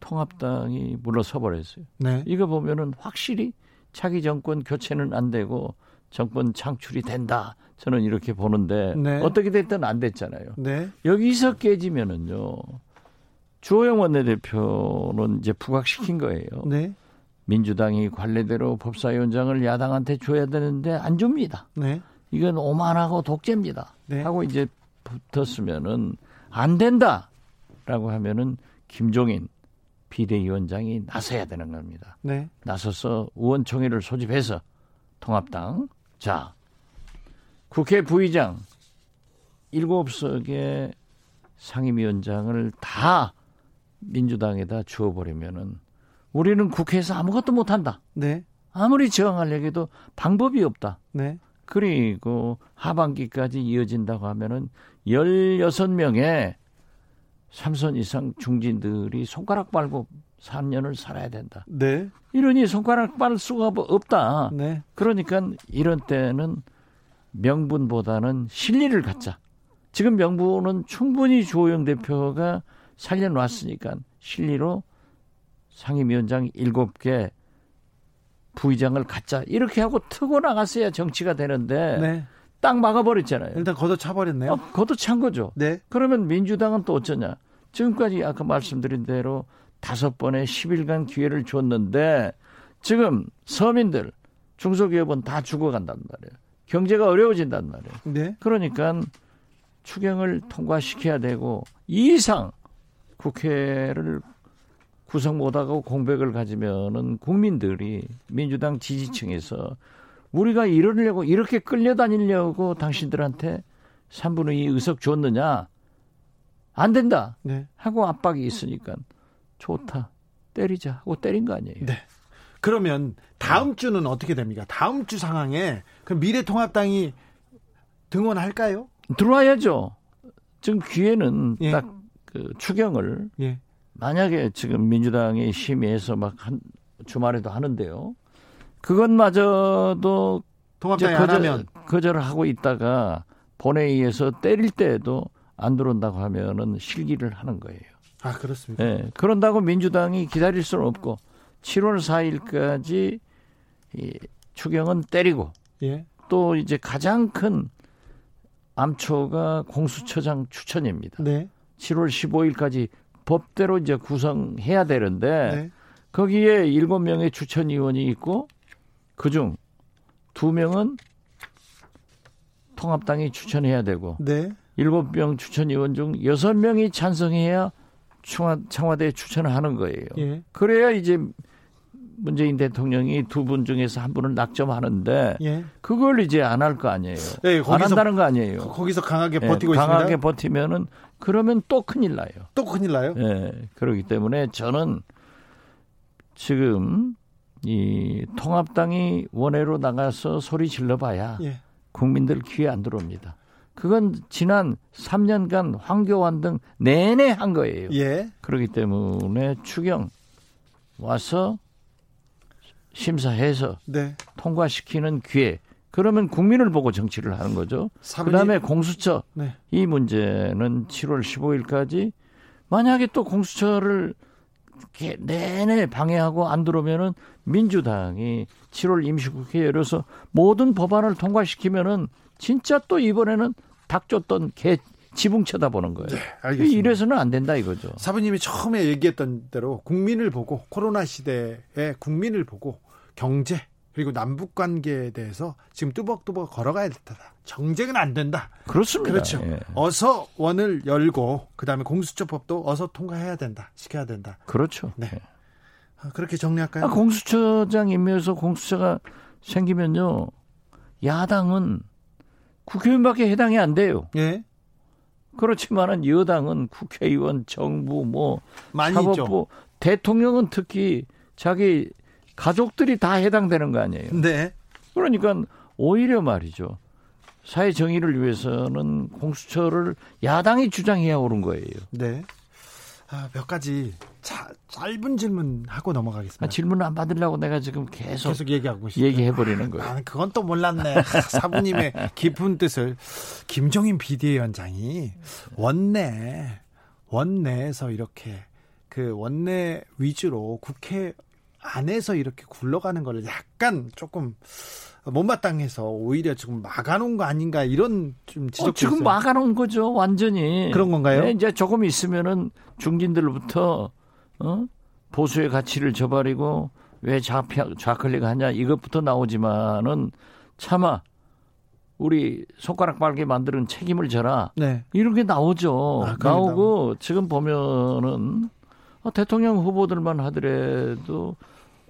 통합당이 물러서버렸어요. 네. 이거 보면은 확실히 차기 정권 교체는 안 되고 정권 창출이 된다. 저는 이렇게 보는데 네. 어떻게 됐든 안 됐잖아요. 네. 여기서 깨지면은요. 주호영 원내대표는 이제 부각시킨 거예요. 네. 민주당이 관례대로 법사위원장을 야당한테 줘야 되는데 안 줍니다. 네. 이건 오만하고 독재입니다. 네. 하고 이제 붙었으면은 안 된다라고 하면은 김종인 비대위원장이 나서야 되는 겁니다. 네. 나서서 의원총회를 소집해서 통합당 자 국회 부의장 7석의 상임위원장을 다 민주당에다 주어버리면은 우리는 국회에서 아무것도 못한다. 네. 아무리 저항하려 해도 방법이 없다. 네. 그리고 하반기까지 이어진다고 하면은 16명의 3선 이상 중진들이 손가락 빨고 3년을 살아야 된다. 네. 이러니 손가락 빨 수가 없다. 네. 그러니까 이런 때는 명분보다는 실리를 갖자. 지금 명분은 충분히 주호영 대표가 살려놨으니까 실리로 상임위원장 7개 부의장을 갖자. 이렇게 하고 트고 나갔어야 정치가 되는데 네. 딱 막아버렸잖아요. 일단 걷어차버렸네요. 걷어찬 거죠. 네. 그러면 민주당은 또 어쩌냐. 지금까지 아까 말씀드린 대로 5번의 10일간 기회를 줬는데 지금 서민들, 중소기업은 다 죽어간단 말이에요. 경제가 어려워진단 말이에요. 네. 그러니까 추경을 통과시켜야 되고 이 이상 국회를 구성 못하고 공백을 가지면은 국민들이 민주당 지지층에서 우리가 이러려고 이렇게 끌려다니려고 당신들한테 3분의 2 의석 줬느냐 안 된다 하고 압박이 있으니까 좋다 때리자 하고 때린 거 아니에요. 네. 그러면 다음 주는 어떻게 됩니까? 다음 주 상황에 그럼 미래통합당이 등원할까요? 들어와야죠. 지금 기회는 예. 딱 그 추경을 예. 만약에 지금 민주당이 심의해서 막 한 주말에도 하는데요. 그것마저도 통합당이 거절을 하고 있다가 본회의에서 때릴 때에도 안 들어온다고 하면은 실기를 하는 거예요. 아 그렇습니까? 네, 그런다고 민주당이 기다릴 수는 없고 7월 4일까지 이 추경은 때리고 예. 또 이제 가장 큰 암초가 공수처장 추천입니다. 네. 7월 15일까지 법대로 이제 구성해야 되는데 네. 거기에 7명의 추천위원이 있고 그중 2명은 통합당이 추천해야 되고 네. 7명 추천위원 중 6명이 찬성해야 청와대에 추천을 하는 거예요. 예. 그래야 이제 문재인 대통령이 2분 중에서 1분을 낙점하는데 예. 그걸 이제 안 할 거 아니에요. 예, 안 한다는 거 아니에요. 거기서 강하게 버티고 있습니다. 강하게 버티면은 그러면 또 큰일 나요. 또 큰일 나요? 예. 그렇기 때문에 저는 지금 이 통합당이 원외로 나가서 소리 질러봐야 예. 국민들 귀에 안 들어옵니다. 그건 지난 3년간 황교안 등 내내 한 거예요. 예. 그렇기 때문에 추경 와서 심사해서 네. 통과시키는 기회. 그러면 국민을 보고 정치를 하는 거죠. 그다음에 공수처 네. 이 문제는 7월 15일까지 만약에 또 공수처를 내내 방해하고 안 들어오면은 민주당이 7월 임시국회 열어서 모든 법안을 통과시키면은 진짜 또 이번에는 닥쳤던 개 지붕 쳐다보는 거예요. 네, 알겠습니다. 이래서는 안 된다 이거죠. 사부님이 처음에 얘기했던 대로 국민을 보고 코로나 시대에 국민을 보고 경제 그리고 남북 관계에 대해서 지금 뚜벅뚜벅 걸어가야 된다. 정쟁은 안 된다. 그렇습니다. 그렇죠. 예. 어서 원을 열고 그다음에 공수처법도 어서 통과해야 된다. 시켜야 된다. 그렇죠. 네. 그렇게 정리할까요? 아, 공수처장 임명해서 공수처가 생기면요. 야당은 국회의원밖에 해당이 안 돼요. 예. 그렇지만은 여당은 국회의원, 정부, 뭐 많이 사법부, 있죠. 대통령은 특히 자기 가족들이 다 해당되는 거 아니에요. 네. 그러니까 오히려 말이죠. 사회 정의를 위해서는 공수처를 야당이 주장해야 옳은 거예요. 네. 아, 몇 가지 짧은 질문 하고 넘어가겠습니다. 아, 질문 안 받으려고 내가 지금 계속 얘기하고 싶어요. 얘기해버리는 거예요. 아, 그건 또 몰랐네. 사부님의 깊은 뜻을. 김종인 비대위원장이 원내에서 이렇게 그 원내 위주로 국회 안에서 이렇게 굴러가는 거를 약간 조금 못마땅해서 오히려 지금 막아놓은 거 아닌가 이런 좀 지적도 지금 있어요. 막아놓은 거죠 완전히. 그런 건가요? 네, 이제 조금 있으면은 중진들로부터 보수의 가치를 저버리고 왜 좌클릭하냐 이것부터 나오지만은 차마 우리 손가락 빨게 만드는 책임을 져라 네. 이런 게 나오죠. 아, 나오고 지금 보면은. 대통령 후보들만 하더라도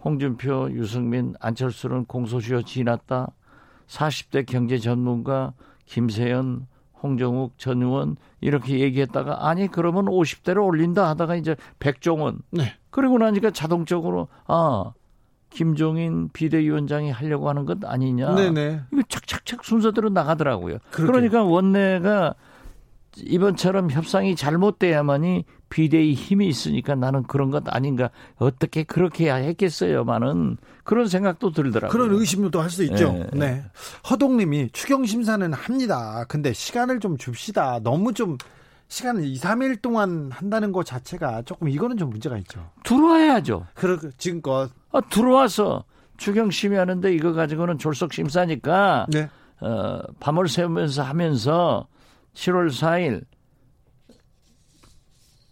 홍준표, 유승민, 안철수는 공소시효 지났다. 40대 경제 전문가 김세연, 홍정욱 전 의원 이렇게 얘기했다가 아니 그러면 50대로 올린다 하다가 이제 백종원. 네. 그리고 나니까 자동적으로 아 김종인 비대위원장이 하려고 하는 것 아니냐. 네네. 이거 착착착 순서대로 나가더라고요. 그렇게. 그러니까 원내가 이번처럼 협상이 잘못돼야만이 비대위 힘이 있으니까 나는 그런 것 아닌가. 어떻게 그렇게 해야 했겠어요만은 그런 생각도 들더라고요. 그런 의심도 할 수 있죠. 네. 네. 허동님이 추경 심사는 합니다. 근데 시간을 좀 줍시다. 너무 좀 시간을 2, 3일 동안 한다는 것 자체가 조금 이거는 좀 문제가 있죠. 들어와야죠. 지금껏. 아, 들어와서 추경 심의하는데 이거 가지고는 졸속 심사니까 네. 밤을 새우면서 하면서 7월 4일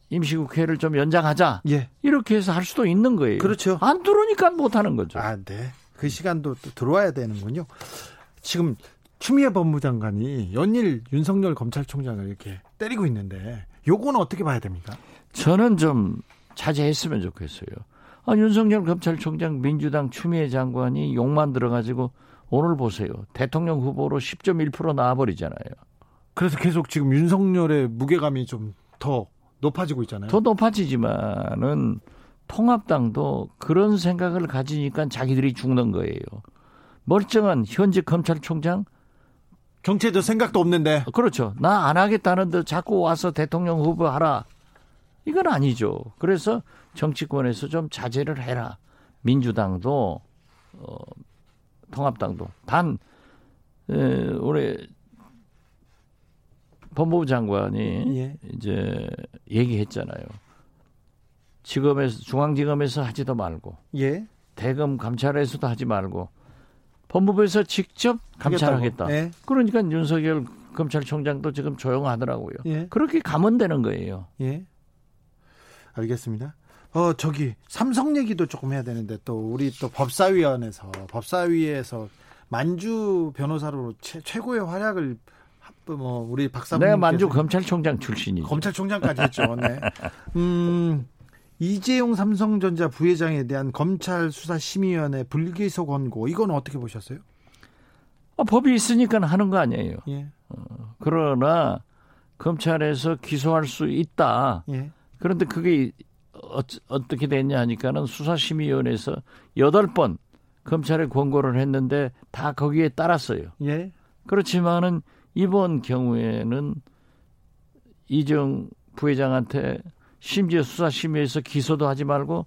임시국회를 좀 연장하자. 예. 이렇게 해서 할 수도 있는 거예요. 그렇죠. 안 들어오니까 못 하는 거죠. 아, 네. 그 시간도 또 들어와야 되는군요. 지금 추미애 법무장관이 연일 윤석열 검찰총장을 이렇게 때리고 있는데 요거는 어떻게 봐야 됩니까? 저는 좀 자제했으면 좋겠어요. 아, 윤석열 검찰총장 민주당 추미애 장관이 욕만 들어가지고 오늘 보세요. 대통령 후보로 10.1% 나와버리잖아요. 그래서 계속 지금 윤석열의 무게감이 좀 더 높아지고 있잖아요. 더 높아지지만은 통합당도 그런 생각을 가지니까 자기들이 죽는 거예요. 멀쩡한 현직 검찰총장. 정체적 생각도 없는데. 그렇죠. 나 안 하겠다는데 자꾸 와서 대통령 후보 하라. 이건 아니죠. 그래서 정치권에서 좀 자제를 해라. 민주당도 통합당도. 단 올해 법무부 장관이 예. 이제 얘기했잖아요. 지검에서 중앙지검에서 하지도 말고 예. 대검 감찰에서도 하지 말고 법무부에서 직접 감찰하겠다. 예. 그러니까 윤석열 검찰총장도 지금 조용하더라고요. 예. 그렇게 가면 되는 거예요. 예. 알겠습니다. 삼성 얘기도 조금 해야 되는데 또 우리 또 법사위에서 만주 변호사로 최고의 활약을 우리 박사님. 내가 만주 검찰총장 출신이죠. 검찰총장까지 했죠. 네. 이재용 삼성전자 부회장에 대한 검찰 수사심의위원회 불기소 권고 이건 어떻게 보셨어요? 법이 있으니까 하는 거 아니에요. 예. 그러나 검찰에서 기소할 수 있다. 예. 그런데 그게 어떻게 됐냐 하니까는 수사심의위원회에서 8번 검찰에 권고를 했는데 다 거기에 따랐어요. 예. 그렇지만은 이번 경우에는 이재용 부회장한테 심지어 수사심의에서 기소도 하지 말고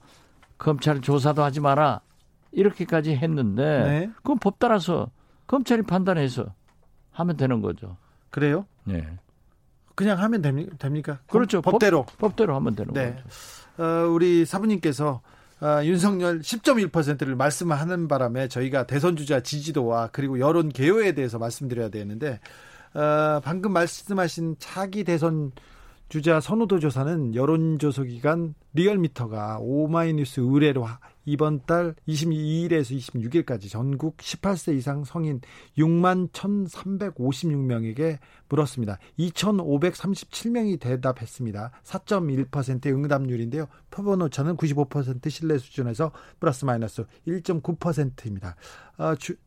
검찰 조사도 하지 마라 이렇게까지 했는데 네. 그건 법 따라서 검찰이 판단해서 하면 되는 거죠. 그래요? 네. 그냥 하면 됩니까? 그렇죠. 법대로. 법대로 하면 되는 네. 거죠. 우리 사부님께서 윤석열 10.1%를 말씀하는 바람에 저희가 대선 주자 지지도와 그리고 여론 개요에 대해서 말씀드려야 되는데 방금 말씀하신 차기 대선 주자 선호도 조사는 여론조사 기관 리얼미터가 오마이뉴스 의뢰로 이번 달 22일에서 26일까지 전국 18세 이상 성인 6만 1,356명에게 물었습니다. 2,537명이 대답했습니다. 4.1%의 응답률인데요. 표본 오차는 95% 신뢰 수준에서 플러스 마이너스 1.9%입니다.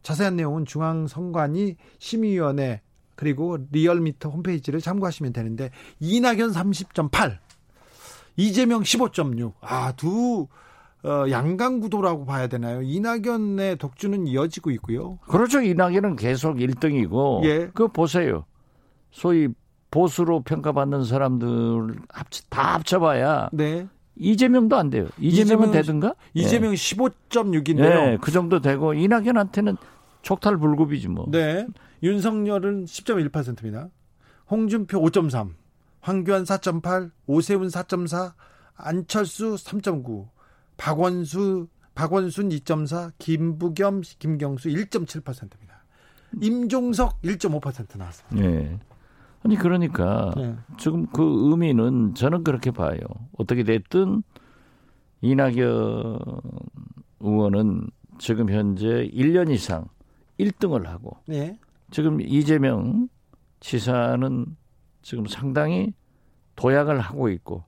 자세한 내용은 중앙선관위 심의위원회 그리고 리얼미터 홈페이지를 참고하시면 되는데 이낙연 30.8, 이재명 15.6. 아, 두 양강구도라고 봐야 되나요? 이낙연의 독주는 이어지고 있고요. 그렇죠. 이낙연은 계속 1등이고 예. 그거 보세요. 소위 보수로 평가받는 사람들 다 합쳐봐야 네. 이재명도 안 돼요. 이재명은 되든가? 이재명이 예. 15.6인데요. 예, 그 정도 되고 이낙연한테는 촉탈불급이지 뭐. 네. 윤석열은 10.1%입니다. 홍준표 5.3, 황교안 4.8, 오세훈 4.4, 안철수 3.9, 박원순 2.4, 김부겸, 김경수 1.7%입니다. 임종석 1.5% 나왔습니다. 네. 아니 그러니까 네. 지금 그 의미는 저는 그렇게 봐요. 어떻게 됐든 이낙연 의원은 지금 현재 1년 이상 1등을 하고 네. 지금 이재명 지사는 지금 상당히 도약을 하고 있고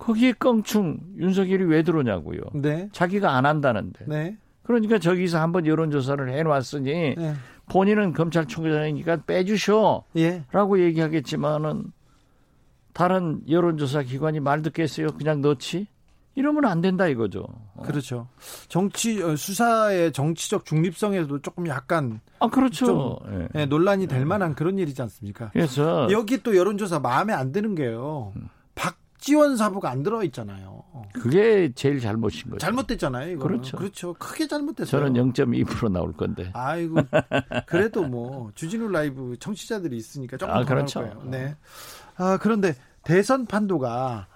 거기에 껑충 윤석열이 왜 들어오냐고요. 네. 자기가 안 한다는데. 네. 그러니까 저기서 한번 여론조사를 해놨으니 네. 본인은 검찰총장이니까 빼주셔 예. 라고 얘기하겠지만은 다른 여론조사 기관이 말 듣겠어요. 그냥 넣지. 이러면 안 된다 이거죠. 그렇죠. 정치 수사의 정치적 중립성에도 조금 약간 그렇죠. 좀, 예. 논란이 될 만한 그런 일이지 않습니까? 그래서 여기 또 여론조사 마음에 안 드는 게요. 박지원 사부가 안 들어 있잖아요. 그게 제일 잘못인 거죠. 잘못됐잖아요. 이거는. 그렇죠. 그렇죠. 크게 잘못됐어요. 저는 0.2% 나올 건데. 아이고. 그래도 뭐 주진우 라이브 청취자들이 있으니까 조금 더 그렇죠. 나올 거예요. 네. 그런데 대선 판도가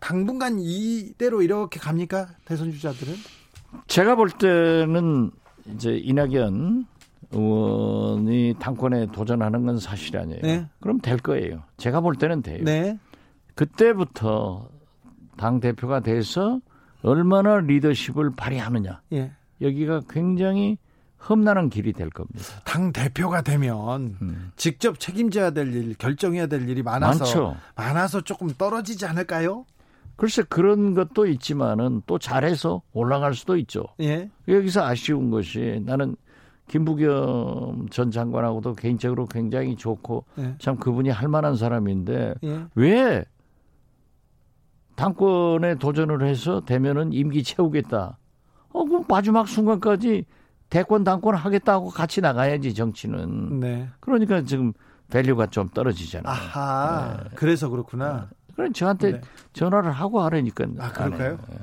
당분간 이대로 이렇게 갑니까? 대선 주자들은? 제가 볼 때는 이제 이낙연 의원이 당권에 도전하는 건 사실 아니에요. 네. 그럼 될 거예요. 제가 볼 때는 돼요. 네. 그때부터 당대표가 돼서 얼마나 리더십을 발휘하느냐. 예. 여기가 굉장히 험난한 길이 될 겁니다. 당대표가 되면 직접 책임져야 될 일, 결정해야 될 일이 많아서 조금 떨어지지 않을까요? 글쎄 그런 것도 있지만은 또 잘해서 올라갈 수도 있죠. 예. 여기서 아쉬운 것이 나는 김부겸 전 장관하고도 개인적으로 굉장히 좋고 예. 참 그분이 할 만한 사람인데 예. 왜 당권에 도전을 해서 되면은 임기 채우겠다. 그럼 마지막 순간까지 대권 당권 하겠다고 같이 나가야지 정치는. 네. 그러니까 지금 밸류가 좀 떨어지잖아요. 아하. 네. 그래서 그렇구나. 그럼 저한테 네. 전화를 하고 하라니까. 아 그럴까요? 네.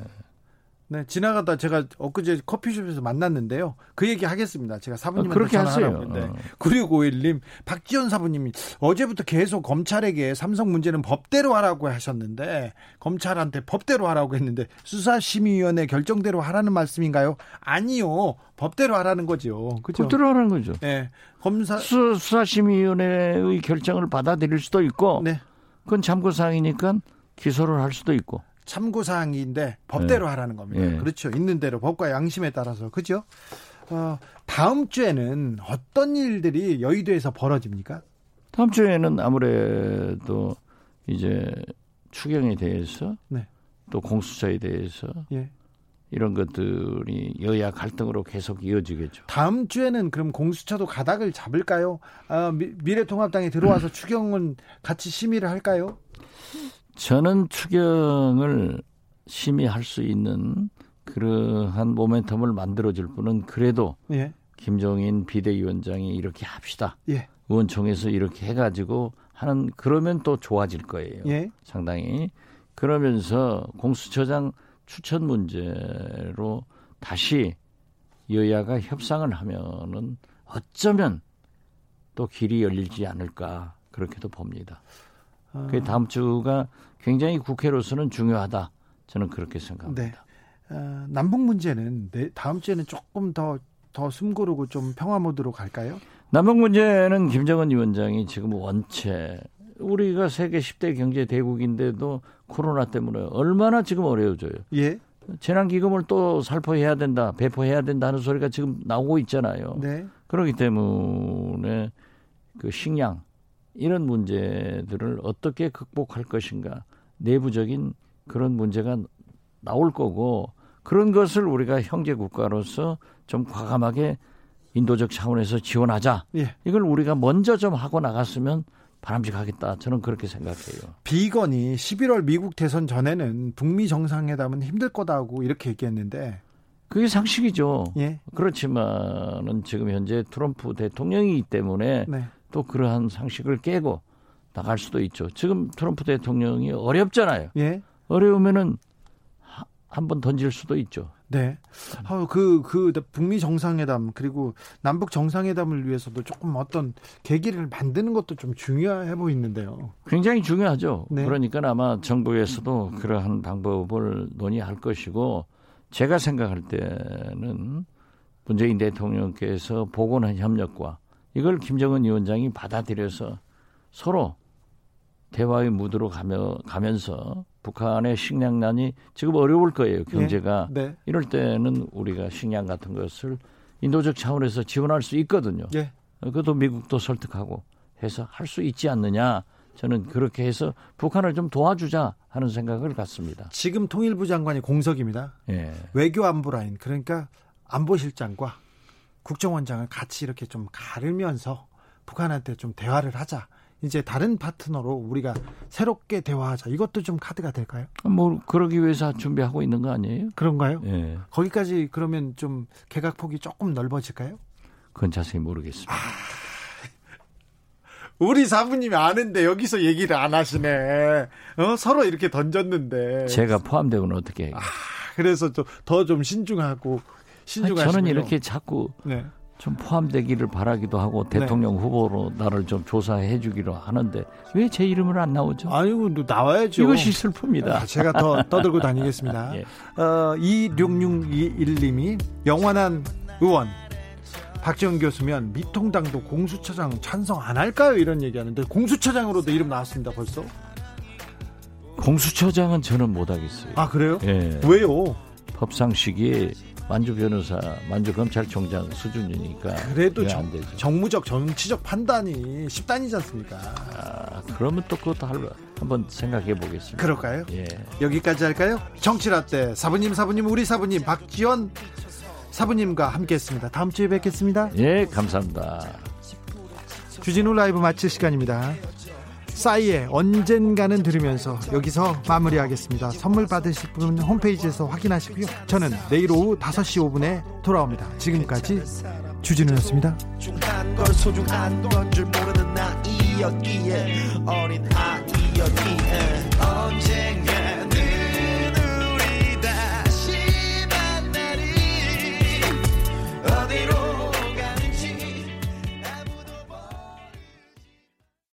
네. 지나가다 제가 엊그제 커피숍에서 만났는데요. 그 얘기 하겠습니다. 제가 사부님한테 그렇게 하세요. 네. 9651님 박지원 사부님이 어제부터 계속 검찰에게 삼성 문제는 법대로 하라고 하셨는데 검찰한테 법대로 하라고 했는데 수사심의위원회 결정대로 하라는 말씀인가요? 아니요. 법대로 하라는 거죠. 그렇죠? 법대로 하라는 거죠. 네. 검사 수사심의위원회의 결정을 받아들일 수도 있고 네. 그건 참고사항이니까 기소를 할 수도 있고. 참고사항인데 법대로 네. 하라는 겁니다. 네. 그렇죠. 있는 대로 법과 양심에 따라서. 그렇죠. 다음 주에는 어떤 일들이 여의도에서 벌어집니까? 다음 주에는 아무래도 이제 추경에 대해서 네. 또 공수처에 대해서 네. 이런 것들이 여야 갈등으로 계속 이어지겠죠. 다음 주에는 그럼 공수처도 가닥을 잡을까요? 미래통합당에 들어와서 추경은 같이 심의를 할까요? 저는 추경을 심의할 수 있는 그러한 모멘텀을 만들어줄 분은 그래도 예. 김종인 비대위원장이 이렇게 합시다. 예. 의원총회에서 이렇게 해가지고 하는 그러면 또 좋아질 거예요. 예. 상당히. 그러면서 공수처장 추천 문제로 다시 여야가 협상을 하면은 어쩌면 또 길이 열리지 않을까 그렇게도 봅니다. 그 다음 주가 굉장히 국회로서는 중요하다. 저는 그렇게 생각합니다. 네. 남북 문제는 다음 주에는 조금 더 숨고르고 좀 평화 모드로 갈까요? 남북 문제는 김정은 위원장이 지금 원체 우리가 세계 10대 경제 대국인데도 코로나 때문에 얼마나 지금 어려워져요. 예. 재난기금을 또 살포해야 된다, 배포해야 된다 하는 소리가 지금 나오고 있잖아요. 네. 그렇기 때문에 그 식량 이런 문제들을 어떻게 극복할 것인가 내부적인 그런 문제가 나올 거고 그런 것을 우리가 형제 국가로서 좀 과감하게 인도적 차원에서 지원하자. 예. 이걸 우리가 먼저 좀 하고 나갔으면 바람직하겠다. 저는 그렇게 생각해요. 비건이 11월 미국 대선 전에는 북미 정상회담은 힘들 거다고 이렇게 얘기했는데 그게 상식이죠. 예. 그렇지만은 지금 현재 트럼프 대통령이기 때문에 네. 또 그러한 상식을 깨고 나갈 수도 있죠. 지금 트럼프 대통령이 어렵잖아요. 예. 어려우면은 한번 던질 수도 있죠. 네. 북미 정상회담 그리고 남북 정상회담을 위해서도 조금 어떤 계기를 만드는 것도 좀 중요해 보이는데요. 굉장히 중요하죠. 네. 그러니까 아마 정부에서도 그러한 방법을 논의할 것이고 제가 생각할 때는 문재인 대통령께서 복원한 협력과 이걸 김정은 위원장이 받아들여서 서로 대화의 무드로 가면서 북한의 식량난이 지금 어려울 거예요. 경제가. 예, 네. 이럴 때는 우리가 식량 같은 것을 인도적 차원에서 지원할 수 있거든요. 예. 그것도 미국도 설득하고 해서 할 수 있지 않느냐. 저는 그렇게 해서 북한을 좀 도와주자 하는 생각을 갖습니다. 지금 통일부 장관이 공석입니다. 예. 외교안보라인 그러니까 안보실장과 국정원장을 같이 이렇게 좀 가르면서 북한한테 좀 대화를 하자 이제 다른 파트너로 우리가 새롭게 대화하자. 이것도 좀 카드가 될까요? 뭐 그러기 위해서 준비하고 있는 거 아니에요? 그런가요? 예. 거기까지 그러면 좀 개각폭이 조금 넓어질까요? 그건 자세히 모르겠습니다. 아, 우리 사부님이 아는데 여기서 얘기를 안 하시네. 서로 이렇게 던졌는데. 제가 포함되면 어떻게 해요? 아, 그래서 더 좀 신중하고 신중하시고요. 저는 이렇게 자꾸. 네. 좀 포함되기를 바라기도 하고 대통령 네. 후보로 나를 좀 조사해 주기로 하는데 왜 제 이름은 안 나오죠? 아이고 나와야죠. 이것이 슬픕니다. 제가 더 떠들고 다니겠습니다. 예. 26621님이 영원한 의원 박지원 교수면 미통당도 공수처장 찬성 안 할까요? 이런 얘기하는데 공수처장으로도 이름 나왔습니다. 벌써? 공수처장은 저는 못하겠어요. 아 그래요? 예. 왜요? 법상식이 만주 변호사, 만주 검찰총장 수준이니까 그래도 안 되죠. 정무적, 정치적 판단이 10단이지 않습니까? 아, 그러면 또 그것도 한번 생각해 보겠습니다. 그럴까요? 예. 여기까지 할까요? 정치라떼 사부님, 우리 사부님 박지원 사부님과 함께했습니다. 다음 주에 뵙겠습니다. 예, 감사합니다. 주진우 라이브 마칠 시간입니다. 싸이의 언젠가는 들으면서 여기서 마무리하겠습니다. 선물 받으실 분 홈페이지에서 확인하시고요. 저는 내일 오후 5시 5분에 돌아옵니다. 지금까지 주진우였습니다. 중요한 걸 소중한 건 줄 모르는 나이였기에 어린 아이였기에 언젠가